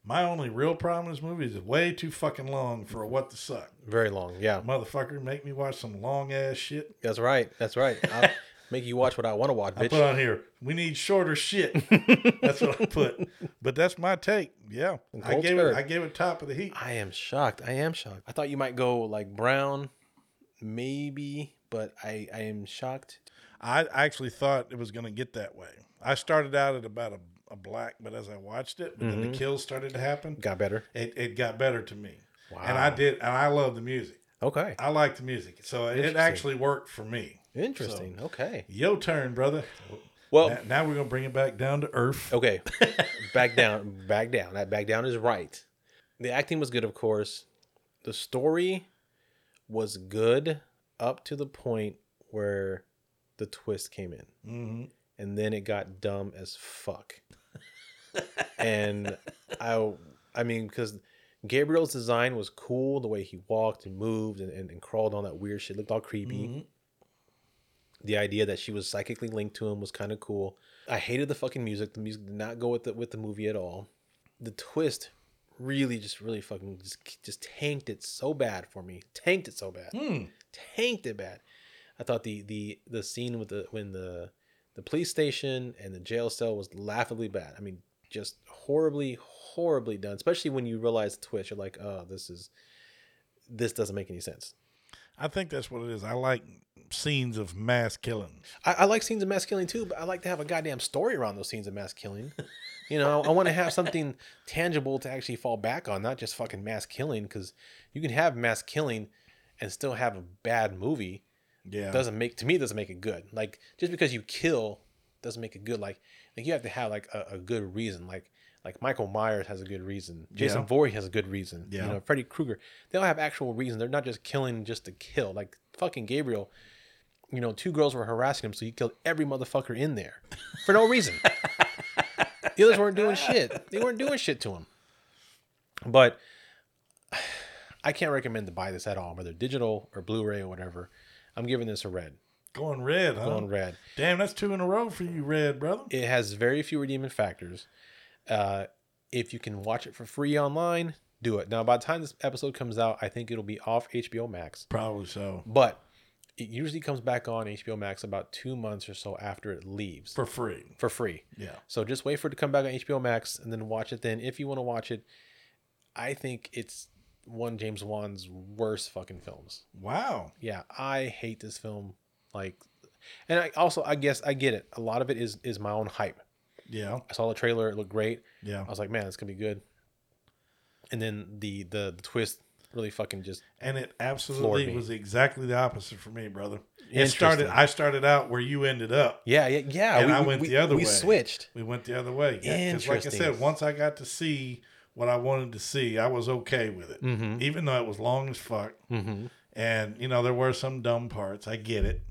My only real problem in this movie is it's way too fucking long for a what the suck. Very long, yeah. Motherfucker, make me watch some long-ass shit. That's right, that's right. I'll make you watch what I want to watch, bitch. I put on here, we need shorter shit. That's what I put. But that's my take, yeah. I gave it, I gave it top of the heat. I am shocked, I am shocked. I thought you might go, like, brown, maybe, but I, I am shocked. I actually thought it was going to get that way. I started out at about a A black, but as I watched it, but mm-hmm. then the kills started to happen. Got better. It it got better to me. Wow. And I did, and I love the music. Okay. I like the music, so it actually worked for me. Interesting. So, okay. Your turn, brother. Well, now, now we're gonna bring it back down to earth. Okay. back down, back down. That back down is right. The acting was good, of course. The story was good up to the point where the twist came in, mm-hmm. and then it got dumb as fuck. And I I mean, because Gabriel's design was cool, the way he walked and moved and, and, and crawled on that weird shit, looked all creepy. Mm-hmm. The idea that she was psychically linked to him was kind of cool. I hated the fucking music. The music did not go with the, with the movie at all. The twist really just really fucking just, just tanked it so bad for me. Tanked it so bad. Mm. Tanked it bad. I thought the the the scene with the when the the police station and the jail cell was laughably bad. I mean, just horribly, horribly done. Especially when you realize the twist, you're like, "Oh, this is this doesn't make any sense." I think that's what it is. I like scenes of mass killing. I, I like scenes of mass killing too, but I like to have a goddamn story around those scenes of mass killing. You know, I want to have something tangible to actually fall back on, not just fucking mass killing. Because you can have mass killing and still have a bad movie. Yeah, doesn't make to me it doesn't make it good. Like just because you kill doesn't make it good. Like like you have to have like a, a good reason. Like like Michael Myers has a good reason. Jason yeah. Voorhees has a good reason. Yeah. You know, Freddy Krueger. They all have actual reasons. They're not just killing just to kill. Like fucking Gabriel, you know, two girls were harassing him, so he killed every motherfucker in there for no reason. The others weren't doing shit. They weren't doing shit to him. But I can't recommend to buy this at all, whether digital or Blu-ray or whatever. I'm giving this a red. Going red, huh? Going red. Damn, that's two in a row for you, red, brother. It has very few redeeming factors. Uh, if you can watch it for free online, do it. Now, by the time this episode comes out, I think it'll be off H B O Max. Probably so. But it usually comes back on H B O Max about two months or so after it leaves. For free. For free. Yeah. So just wait for it to come back on H B O Max and then watch it then. If you want to watch it, I think it's one James Wan's worst fucking films. Wow. Yeah, I hate this film. Like, and I also I guess I get it. A lot of it is is my own hype. Yeah. I saw the trailer. It looked great. Yeah. I was like, man, it's gonna be good. And then the the, the twist really fucking just and it absolutely was exactly the opposite for me, brother. It started. I started out where you ended up. Yeah, yeah, yeah. And we, I went we, the other we way. We switched. We went the other way. Yeah, because like I said, once I got to see what I wanted to see, I was okay with it. Mm-hmm. Even though it was long as fuck. Mm-hmm. And, you know, there were some dumb parts. I get it.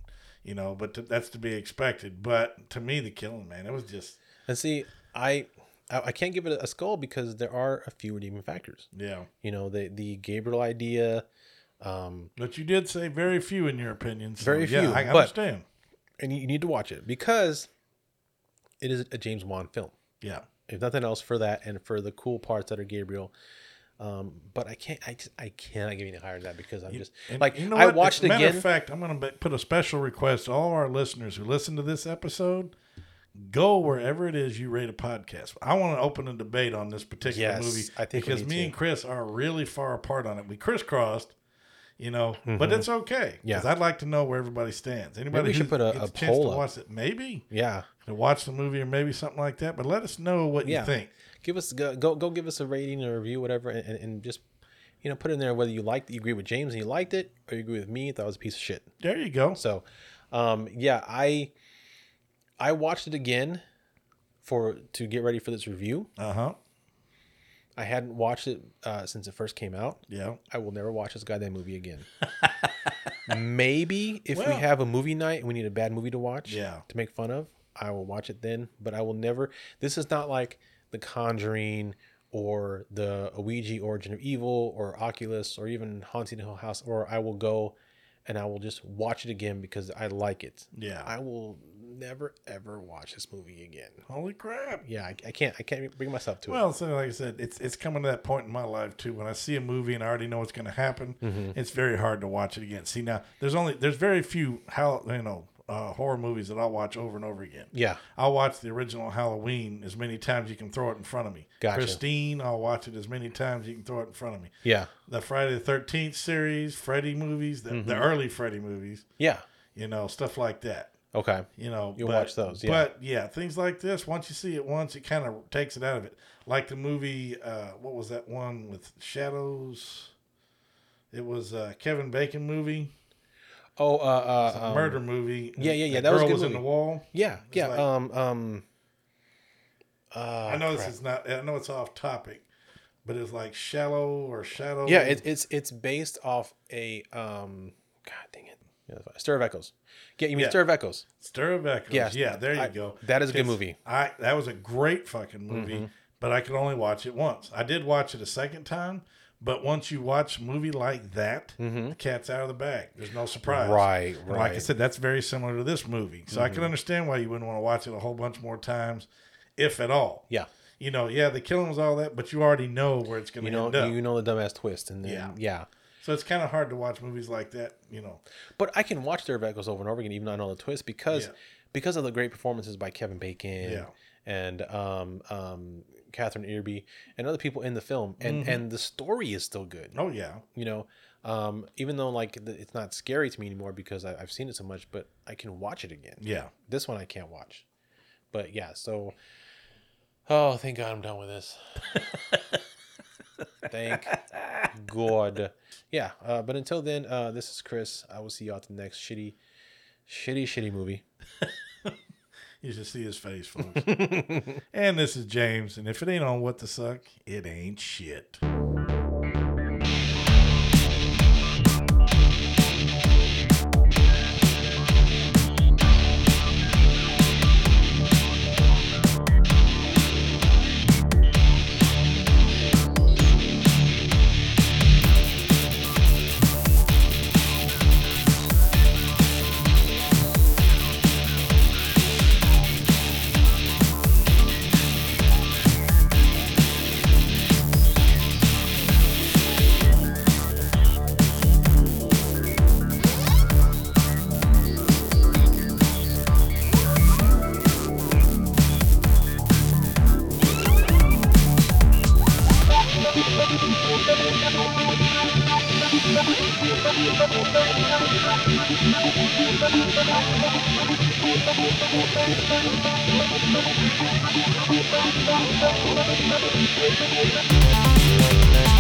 You know, but to, that's to be expected. But to me, the killing, man, it was just... And see, I I can't give it a skull because there are a few redeeming factors. Yeah. You know, the, the Gabriel idea. Um, but you did say very few in your opinion. So very few. Yeah, I understand. But, and you need to watch it because it is a James Wan film. Yeah. If nothing else for that and for the cool parts that are Gabriel. Um, but I can't, I, just, I cannot give you any higher than that because I'm just and, like, you know I watched it again. Matter of fact, I'm going to put a special request to all our listeners who listen to this episode, go wherever it is you rate a podcast. I want to open a debate on this particular yes, movie I think because me to. and Chris are really far apart on it. We crisscrossed, you know, mm-hmm. but it's okay. Because yeah. I'd like to know where everybody stands. Anybody maybe who should put a, gets a, a chance poll to watch up. It, maybe. Yeah. To watch the movie or maybe something like that, but let us know what yeah. you think. Give us go go give us a rating or review, whatever, and, and just you know put in there whether you liked you agree with James and you liked it, or you agree with me and thought it was a piece of shit. There you go. So, um, yeah, I I watched it again for to get ready for this review. Uh huh. I hadn't watched it uh, since it first came out. Yeah. I will never watch this goddamn movie again. Maybe if well, we have a movie night and we need a bad movie to watch, yeah. to make fun of, I will watch it then. But I will never. This is not like The Conjuring or the Ouija Origin of Evil or Oculus or even Haunting Hill House, or I will go and I will just watch it again because I like it. Yeah. I will never, ever watch this movie again. Holy crap. Yeah, I, I can't I can't bring myself to it. Well, so like I said, it's it's coming to that point in my life, too. When I see a movie and I already know what's going to happen, mm-hmm. it's very hard to watch it again. See, now, there's only there's very few, how you know, Uh, horror movies that I'll watch over and over again. Yeah. I'll watch the original Halloween as many times you can throw it in front of me. Gotcha. Christine, I'll watch it as many times you can throw it in front of me. Yeah. The Friday the thirteenth series, Freddy movies, the, mm-hmm. the early Freddy movies. Yeah. You know, stuff like that. Okay. You know. You'll but, watch those, yeah. But, yeah, things like this, once you see it once, it kind of takes it out of it. Like the movie, uh, what was that one with Shadows? It was a Kevin Bacon movie. Oh, uh, uh, it's a murder um, movie. Yeah, yeah, yeah. That was a good was movie. In the wall. Yeah, yeah. Like, um, um, uh, I know crap. this is not. I know it's off topic, but it's like Shallow or Shadow. Yeah, it's it's it's based off a um. God dang it! Yeah, Stir of Echoes. Yeah, you mean yeah. Stir of Echoes? Stir of Echoes. Yeah, yeah. There you I, go. That is a good movie. I that was a great fucking movie, mm-hmm. but I could only watch it once. I did watch it a second time. But once you watch a movie like that, mm-hmm. the cat's out of the bag. There's no surprise. Right, right. Like I said, that's very similar to this movie. So mm-hmm. I can understand why you wouldn't want to watch it a whole bunch more times, if at all. Yeah. You know, yeah, the killing was all that, but you already know where it's going to you know, end up. You know the dumbass twist. And then, yeah. yeah. So it's kind of hard to watch movies like that, you know. But I can watch their backwards over and over again, even though I know the twist, because yeah. because of the great performances by Kevin Bacon yeah. and um um. Catherine Irby and other people in the film, and mm-hmm. and the story is still good. Oh yeah, you know, um, even though like the, it's not scary to me anymore because I, I've seen it so much, but I can watch it again. Yeah, this one I can't watch, but yeah. So, oh, thank God I'm done with this. Thank God. Yeah, uh, but until then, uh, this is Chris. I will see you all at the next shitty, shitty, shitty movie. You should see his face, folks. And this is James. And if it ain't on What the Suck, it ain't shit. We'll be right back.